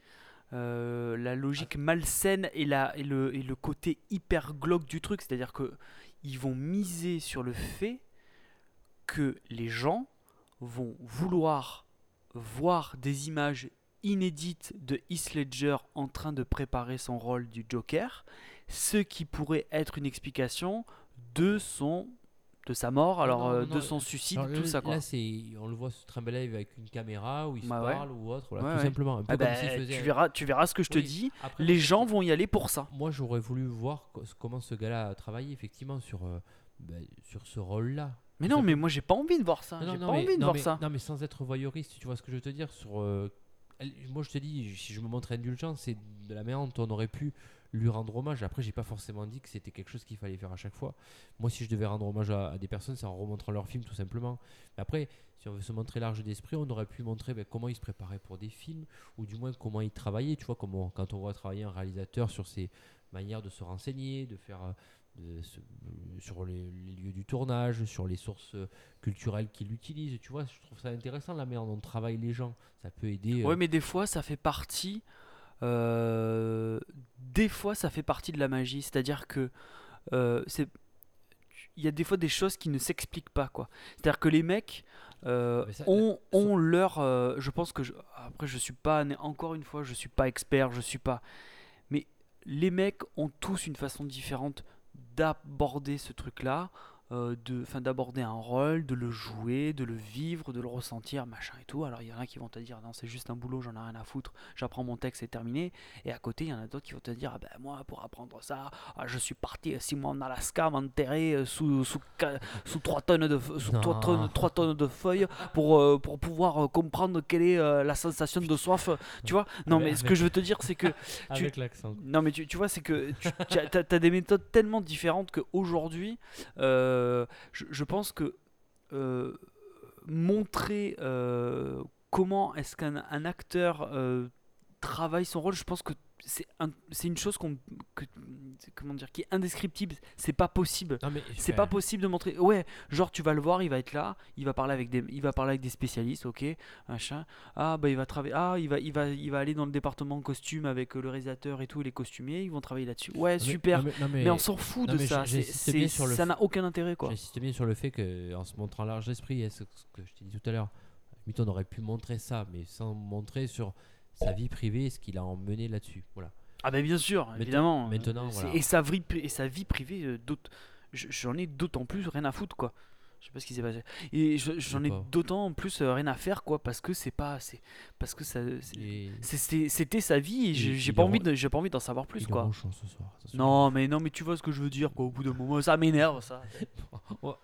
euh, la logique ah. malsaine et, la, et, le, et le côté hyper glauque du truc ? C'est-à-dire qu'ils vont miser sur le fait que les gens vont vouloir voir des images inédites de Heath Ledger en train de préparer son rôle du Joker, ce qui pourrait être une explication de son de sa mort, alors non, non, euh, de non, son suicide, alors, tout le, ça quoi. Là c'est on le voit se trimballer avec une caméra où il bah se ouais. parle ou autre, voilà, ouais, tout ouais. simplement. Un peu ah comme bah, s'il faisait... tu verras, tu verras ce que je oui. te dis. Après, les gens vont y aller pour ça. Moi j'aurais voulu voir comment ce gars-là a travaillé effectivement sur euh, bah, sur ce rôle-là. Mais non, mais moi j'ai pas envie de voir ça. Non, j'ai non, pas mais, envie de non, voir mais, ça. Non mais sans être voyeuriste, tu vois ce que je veux te dire sur. Euh, moi je te dis, si je me montre indulgent, c'est de la merde. On aurait pu lui rendre hommage. Après, j'ai pas forcément dit que c'était quelque chose qu'il fallait faire à chaque fois. Moi, si je devais rendre hommage à, à des personnes, c'est en remontrant leur film, tout simplement. Mais après, si on veut se montrer large d'esprit, on aurait pu montrer ben, comment il se préparait pour des films, ou du moins comment il travaillait. Tu vois, comme on, quand on voit travailler un réalisateur sur ses manières de se renseigner, de faire de, se, sur les, les lieux du tournage, sur les sources culturelles qu'il utilise. Tu vois, je trouve ça intéressant la manière dont on travaille les gens. Ça peut aider. Oui, euh... mais des fois, ça fait partie. Euh, des fois ça fait partie de la magie, c'est-à-dire que euh, c'est... il y a des fois des choses qui ne s'expliquent pas, quoi. C'est-à-dire que les mecs euh, ça, ont, la... ont leur euh, je pense que je... après je suis pas encore une fois je suis pas expert je suis pas mais les mecs ont tous une façon différente d'aborder ce truc-là, euh, de... enfin, d'aborder un rôle, de le jouer, de le vivre, de le ressentir, machin et tout. Alors il y en a qui vont te dire non c'est juste un boulot, j'en ai rien à foutre, j'apprends mon texte, c'est terminé. Et à côté il y en a d'autres qui vont te dire ah ben moi pour apprendre ça, ah, je suis parti six mois en Alaska m'enterrer sous sous sous trois tonnes de sous trois tonnes trois tonnes de feuilles pour euh, pour pouvoir euh, comprendre quelle est euh, la sensation de soif, tu vois. Non mais, mais ce que je veux te dire c'est que tu, avec l'accent. Non mais tu tu vois c'est que tu t'as, t'as des méthodes tellement différentes que aujourd'hui euh, Euh, je, je pense que euh, montrer euh, comment est-ce qu'un un acteur euh, travaille son rôle, je pense que c'est, un, c'est une chose qu'on, que, comment dire, qui est indescriptible. C'est pas possible. Non mais, c'est ouais. pas possible de montrer. Ouais, genre tu vas le voir, il va être là, il va parler avec des, il va parler avec des spécialistes, ok, machin. Ah bah il va travailler. Ah il va, il va, il va aller dans le département costume avec le réalisateur et tout, les costumiers, ils vont travailler là-dessus. Ouais, non super. Mais, non mais, non mais, mais on s'en fout de ça. J'ai, j'ai c'est, c'est, ça fait, n'a aucun intérêt quoi. J'insiste bien sur le fait que en se montrant large d'esprit, ce que je t'ai dit tout à l'heure, on aurait pu montrer ça, mais sans montrer sur sa vie privée, ce qu'il a emmené là-dessus, voilà. Ah ben bien sûr, évidemment. Maintenant, voilà. Et sa vie, et sa vie privée, d'autres, j'en ai d'autant plus rien à foutre, quoi. Je sais pas ce qui s'est passé. Et je, j'en ai d'autant plus rien à faire, quoi, parce que c'est pas, c'est parce que ça, c'est, c'était, c'était sa vie, et, et j'ai, j'ai pas envie, de, j'ai pas envie d'en savoir plus, quoi. Ronchon, ce soir, ce soir. Non, mais non, mais tu vois ce que je veux dire, quoi. Au bout d'un moment, ça m'énerve, ça.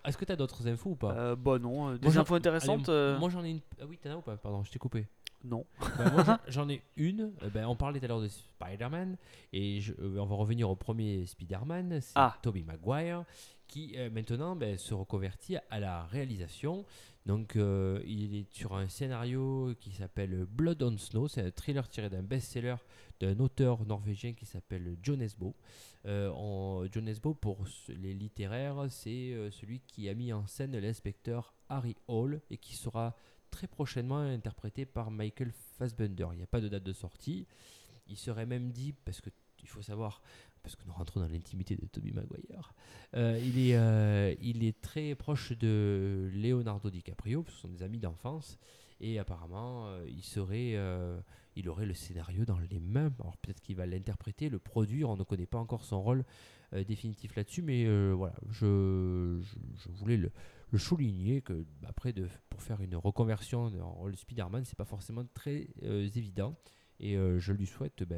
Est-ce que t'as d'autres infos ou pas ? euh, Bah non, des moi, infos j'en... intéressantes. Allez, euh... Moi j'en ai une. Ah oui, t'en as ou pas ? Pardon, je t'ai coupé. Non. Ben moi, j'en ai une. Ben, on parlait tout à l'heure de Spider-Man et je, on va revenir au premier Spider-Man, c'est ah. Tobey Maguire qui euh, maintenant ben, se reconvertit à la réalisation. Donc euh, il est sur un scénario qui s'appelle Blood on Snow, c'est un thriller tiré d'un best-seller d'un auteur norvégien qui s'appelle Jon Nesbo. Euh, en, Jon Nesbo, pour les littéraires, c'est euh, celui qui a mis en scène l'inspecteur Harry Hole et qui sera très prochainement interprété par Michael Fassbender. Il n'y a pas de date de sortie. Il serait même dit, parce que il faut savoir, parce que nous rentrons dans l'intimité de Tobey Maguire, euh, il, est, euh, il est très proche de Leonardo DiCaprio, ce sont des amis d'enfance, et apparemment, euh, il, serait, euh, il aurait le scénario dans les mains. Alors peut-être qu'il va l'interpréter, le produire, on ne connaît pas encore son rôle euh, définitif là-dessus, mais euh, voilà, je, je, je voulais le, le souligner que après de, pour faire une reconversion en rôle Spider-Man, c'est pas forcément très euh, évident, et euh, je lui souhaite... Bah,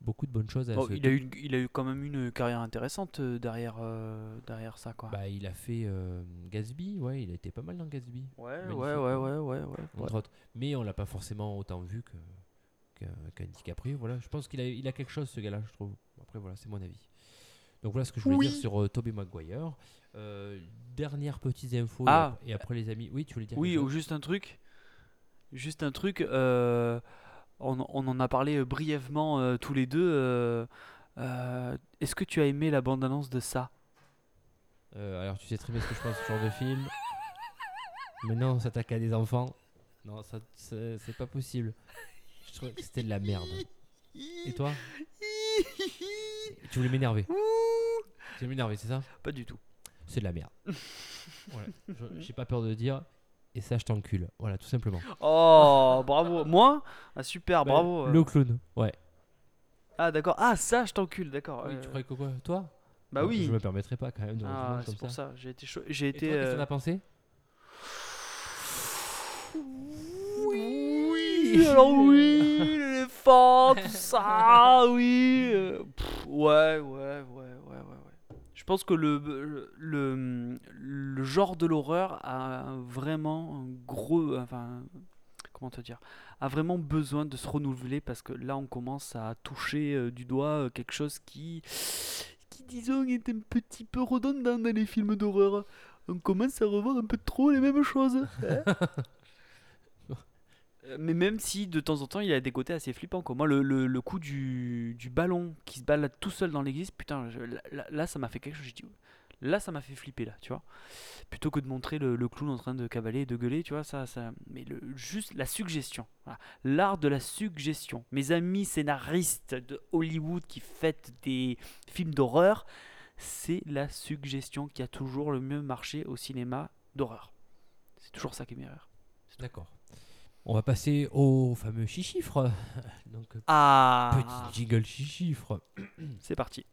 beaucoup de bonnes choses à bon, ce il a eu il a eu quand même une carrière intéressante derrière euh, derrière ça quoi. Bah il a fait euh, Gatsby, ouais, il a été pas mal dans Gatsby. Ouais, ouais, ouais, ouais, ouais, ouais, entre ouais. autres. Mais on l'a pas forcément autant vu que qu'un, qu'un DiCaprio, voilà, je pense qu'il a il a quelque chose ce gars-là, je trouve. Après voilà, c'est mon avis. Donc voilà ce que je voulais oui. dire sur euh, Tobey Maguire. Euh, dernière petite info ah. et, après, et après les amis. Oui, tu voulais dire. Oui, ou juste un truc. Juste un truc euh On, on en a parlé brièvement euh, tous les deux. Euh, euh, est-ce que tu as aimé la bande-annonce de ça ? euh, Alors, tu sais très bien ce que je pense de ce genre de film. Mais non, on s'attaque à des enfants. Non, ça, c'est, c'est pas possible. Je trouvais que c'était de la merde. Et toi ? Tu voulais m'énerver. Tu voulais m'énerver, c'est ça ? Pas du tout. C'est de la merde. Voilà. Je, j'ai pas peur de dire... Et ça, je t'encule. Voilà, tout simplement. Oh, bravo. Moi ? Ah, super, bah, bravo. Le clown, ouais. Ah, d'accord. Ah, ça, je t'encule, d'accord. Oui, euh... tu croyais que quoi ? Toi ? Bah donc, oui. Je me permettrais pas quand même de ah, comme ça. Ah, c'est pour ça. J'ai été chaud. J'ai été. Et toi, euh... qu'est-ce que t'en as pensé ? Oui. Alors oui, l'éléphant, tout ça, oui. Pff, ouais, ouais, ouais, ouais, ouais. Je pense que le, le, le, le genre de l'horreur a vraiment un gros, enfin, comment te dire, a vraiment besoin de se renouveler parce que là on commence à toucher euh, du doigt euh, quelque chose qui, qui disons est un petit peu redondant dans les films d'horreur. On commence à revoir un peu trop les mêmes choses. Hein. Mais même si de temps en temps il a des côtés assez flippants quoi. Moi le, le, le coup du, du ballon qui se balade tout seul dans l'église, putain je, là, là ça m'a fait quelque chose, j'ai dit là ça m'a fait flipper là tu vois, plutôt que de montrer le, le clown en train de cavaler et de gueuler tu vois ça, ça... mais le, juste la suggestion voilà. L'art de la suggestion, mes amis scénaristes de Hollywood qui fêtent des films d'horreur, c'est la suggestion qui a toujours le mieux marché au cinéma d'horreur, c'est toujours ça qui est meilleur. D'accord. On va passer au fameux chiffre. Donc, ah. Petit jiggle chiffre. C'est parti.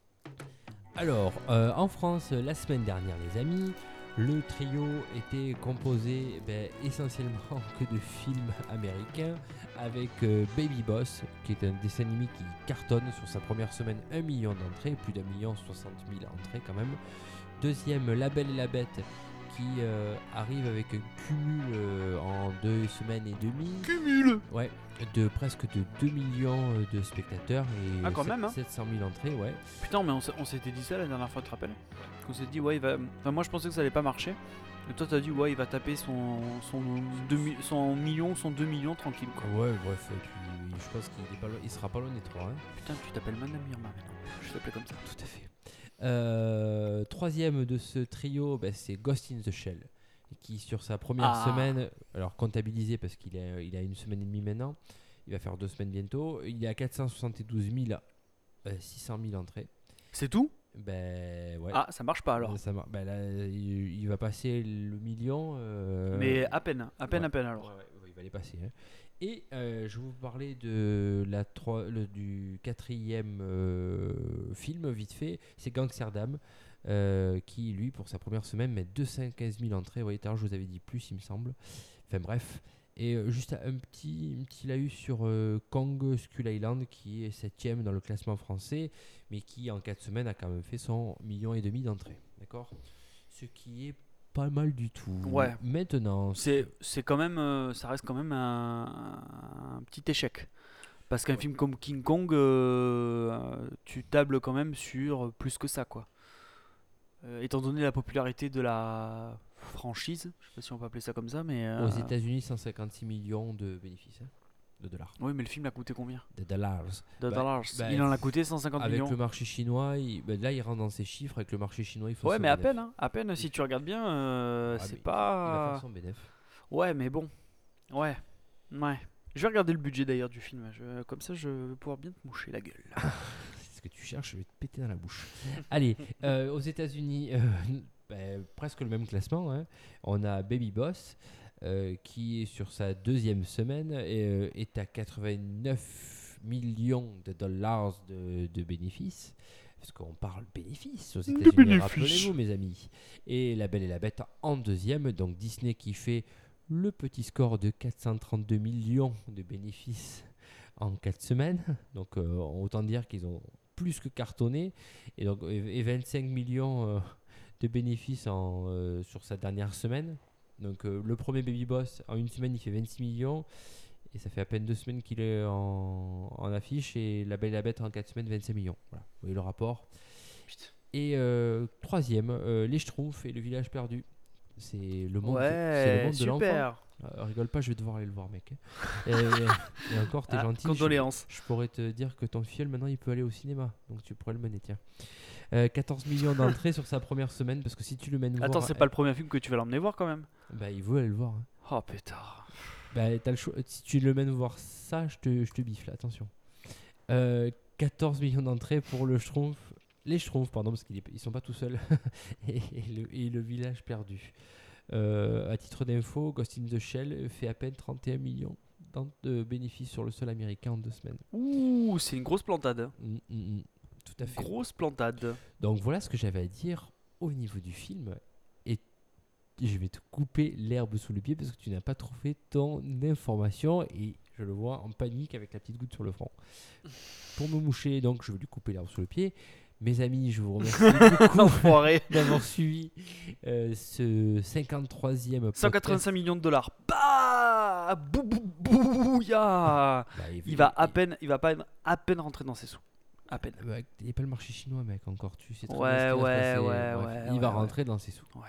Alors, euh, en France, la semaine dernière, les amis, le trio était composé ben, essentiellement que de films américains, avec euh, Baby Boss, qui est un dessin animé qui cartonne sur sa première semaine un million d'entrées, plus d'un million soixante mille entrées quand même. Deuxième, La Belle et la Bête, qui euh, arrive avec un cumul euh, en deux semaines et demie. Cumul ouais, de presque de deux millions de spectateurs et ah, quand sept, même, hein. sept cent mille entrées, ouais. Putain, mais on, s- on s'était dit ça la dernière fois, tu te rappelles ? On s'est dit, ouais, il va... Enfin, moi, je pensais que ça allait pas marcher. Et toi, t'as dit, ouais, il va taper son, son, deux, son million, son deux millions, tranquille, quoi. Ouais, bref, puis, je pense qu'il est pas lo- il sera pas loin des trois. Hein. Putain, tu t'appelles Madame Irma, maintenant. Je t'appelais comme ça. Tout à fait. Euh, troisième de ce trio, bah, c'est Ghost in the Shell, qui sur sa première ah. semaine, alors comptabilisé parce qu'il a, il a une semaine et demie maintenant, il va faire deux semaines bientôt, il est à quatre cent soixante-douze mille, euh, six cent mille entrées. C'est tout ? Ben ouais. Ah, ça marche pas alors. Ça mar- ben, là, il, il va passer le million. Euh... Mais à peine, à peine, ouais. à peine alors. Ouais, ouais, ouais, il va les passer. Hein. Et euh, je vais vous parler de la tro- le, du quatrième euh, film, vite fait, c'est Gangsterdam, euh, qui, lui, pour sa première semaine, met deux cent quinze mille entrées. Vous voyez, tout à l'heure, je vous avais dit plus, il me semble. Enfin, bref. Et euh, juste un petit, un petit laïus sur euh, Kong Skull Island, qui est septième dans le classement français, mais qui, en quatre semaines, a quand même fait son million et demi d'entrées. D'accord ? Ce qui est pas mal du tout. Ouais. Maintenant, c'est c'est quand même euh, ça reste quand même un, un petit échec parce qu'un ouais. film comme King Kong euh, tu tables quand même sur plus que ça quoi. Euh, étant donné la popularité de la franchise, je sais pas si on peut appeler ça comme ça mais euh... aux États-Unis cent cinquante-six millions de bénéfices. Hein. De dollars. Oui, mais le film a coûté combien ? De dollars. De bah, dollars. Bah, il en a coûté cent cinquante millions. Avec le marché chinois, il, bah là, il rentre dans ses chiffres. Avec le marché chinois, il faut. Ouais, mais à peine, hein, à peine. Oui. Si tu regardes bien, euh, ah, c'est pas. Il va faire son bénéf. Ouais, mais bon. Ouais, ouais. Je vais regarder le budget d'ailleurs du film. Je, comme ça, je vais pouvoir bien te moucher la gueule. que tu cherches, je vais te péter dans la bouche. Allez, euh, aux États-Unis, euh, ben, presque le même classement. Hein. On a Baby Boss euh, qui, sur sa deuxième semaine, euh, est à quatre-vingt-neuf millions de dollars de, de bénéfices. Parce qu'on parle bénéfices aux États-Unis, rappelez-vous, mes amis. Et La Belle et la Bête en deuxième, donc Disney qui fait le petit score de quatre cent trente-deux millions de bénéfices en quatre semaines. Donc, euh, autant dire qu'ils ont plus que cartonné. Et, donc, et vingt-cinq millions euh, de bénéfices en, euh, sur sa dernière semaine. Donc, euh, le premier Baby Boss, en une semaine, il fait vingt-six millions. Et ça fait à peine deux semaines qu'il est en, en affiche. Et La Belle et la Bête en quatre semaines, vingt-cinq millions. Voilà, vous voyez le rapport. Putain. Et euh, troisième, euh, Les Schtroumpfs et Le Village Perdu. C'est le monde, ouais, de, c'est le monde de l'enfant. Euh, rigole pas, je vais devoir aller le voir, mec. Et, et encore, t'es ah, gentil. Condoléances. Je, je pourrais te dire que ton filleul, maintenant, il peut aller au cinéma. Donc tu pourrais le mener, tiens. Euh, quatorze millions d'entrées sur sa première semaine. Parce que si tu le mènes voir. Attends, c'est elle... pas le premier film que tu vas l'emmener voir quand même. Bah, il veut aller le voir. Hein. Oh putain. Bah, t'as le choix. Si tu le mènes voir ça, je te, je te biffe là, attention. Euh, quatorze millions d'entrées pour le Schtroumpf. Les Schtroumpfs, pardon, parce qu'ils ne sont pas tout seuls. et, et, le, et le Village Perdu. Euh, à titre d'info, Ghost in the Shell fait à peine trente et un millions de bénéfices sur le sol américain en deux semaines. Ouh, c'est une grosse plantade. Mmh, mmh, tout à fait. Grosse plantade. Donc voilà ce que j'avais à dire au niveau du film. Et je vais te couper l'herbe sous le pied parce que tu n'as pas trouvé ton information et... je le vois en panique avec la petite goutte sur le front. Pour me moucher, donc, je vais lui couper l'herbe sous le pied. Mes amis, je vous remercie beaucoup d'avoir suivi euh, ce cinquante-troisième podcast. cent quatre-vingt-cinq millions de dollars. Bah, bou, bou, bou, ya. Bah, il, il va à peine, il va pas à peine rentrer dans ses sous. À peine. Bah, il n'y a pas le marché chinois, mec, encore. Tu sais très ouais, bien ouais, ce qui ouais, ouais, ouais, Il ouais, va ouais. rentrer dans ses sous. Ouais, ouais.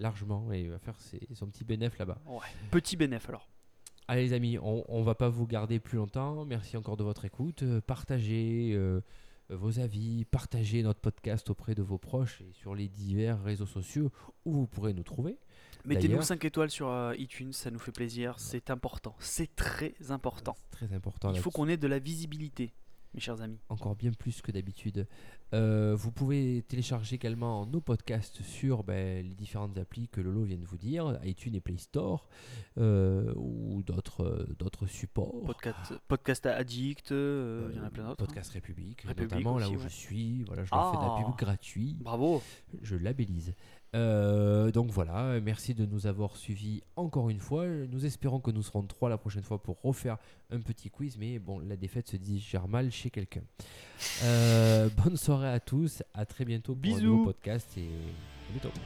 Largement, et il va faire ses, son petit bénéf là-bas. Ouais. Petit bénéf alors. Allez les amis, on ne va pas vous garder plus longtemps. Merci encore de votre écoute. Partagez euh, vos avis, partagez notre podcast auprès de vos proches et sur les divers réseaux sociaux où vous pourrez nous trouver. Mettez-nous D'ailleurs, cinq étoiles sur euh, iTunes, ça nous fait plaisir. Ouais. C'est important, c'est très important. C'est très important. Il faut qu'on ait de la visibilité, mes chers amis. Encore bien plus que d'habitude. Euh, vous pouvez télécharger également nos podcasts sur ben, les différentes applis que Lolo vient de vous dire, iTunes et Play Store, euh, ou d'autres, d'autres supports. Podcast, podcast Addict, euh, il y en a plein d'autres. Podcast hein. République, République, notamment aussi, là où ouais. je suis. Voilà, je ah, leur fais de la pub gratuite. Bravo. Je labellise. Euh, donc voilà, merci de nous avoir suivis encore une fois. Nous espérons que nous serons trois la prochaine fois pour refaire un petit quiz, mais bon, la défaite se digère mal chez quelqu'un. Euh, bonne soirée à tous, à très bientôt pour Bisous. Un nouveau podcast et à bientôt.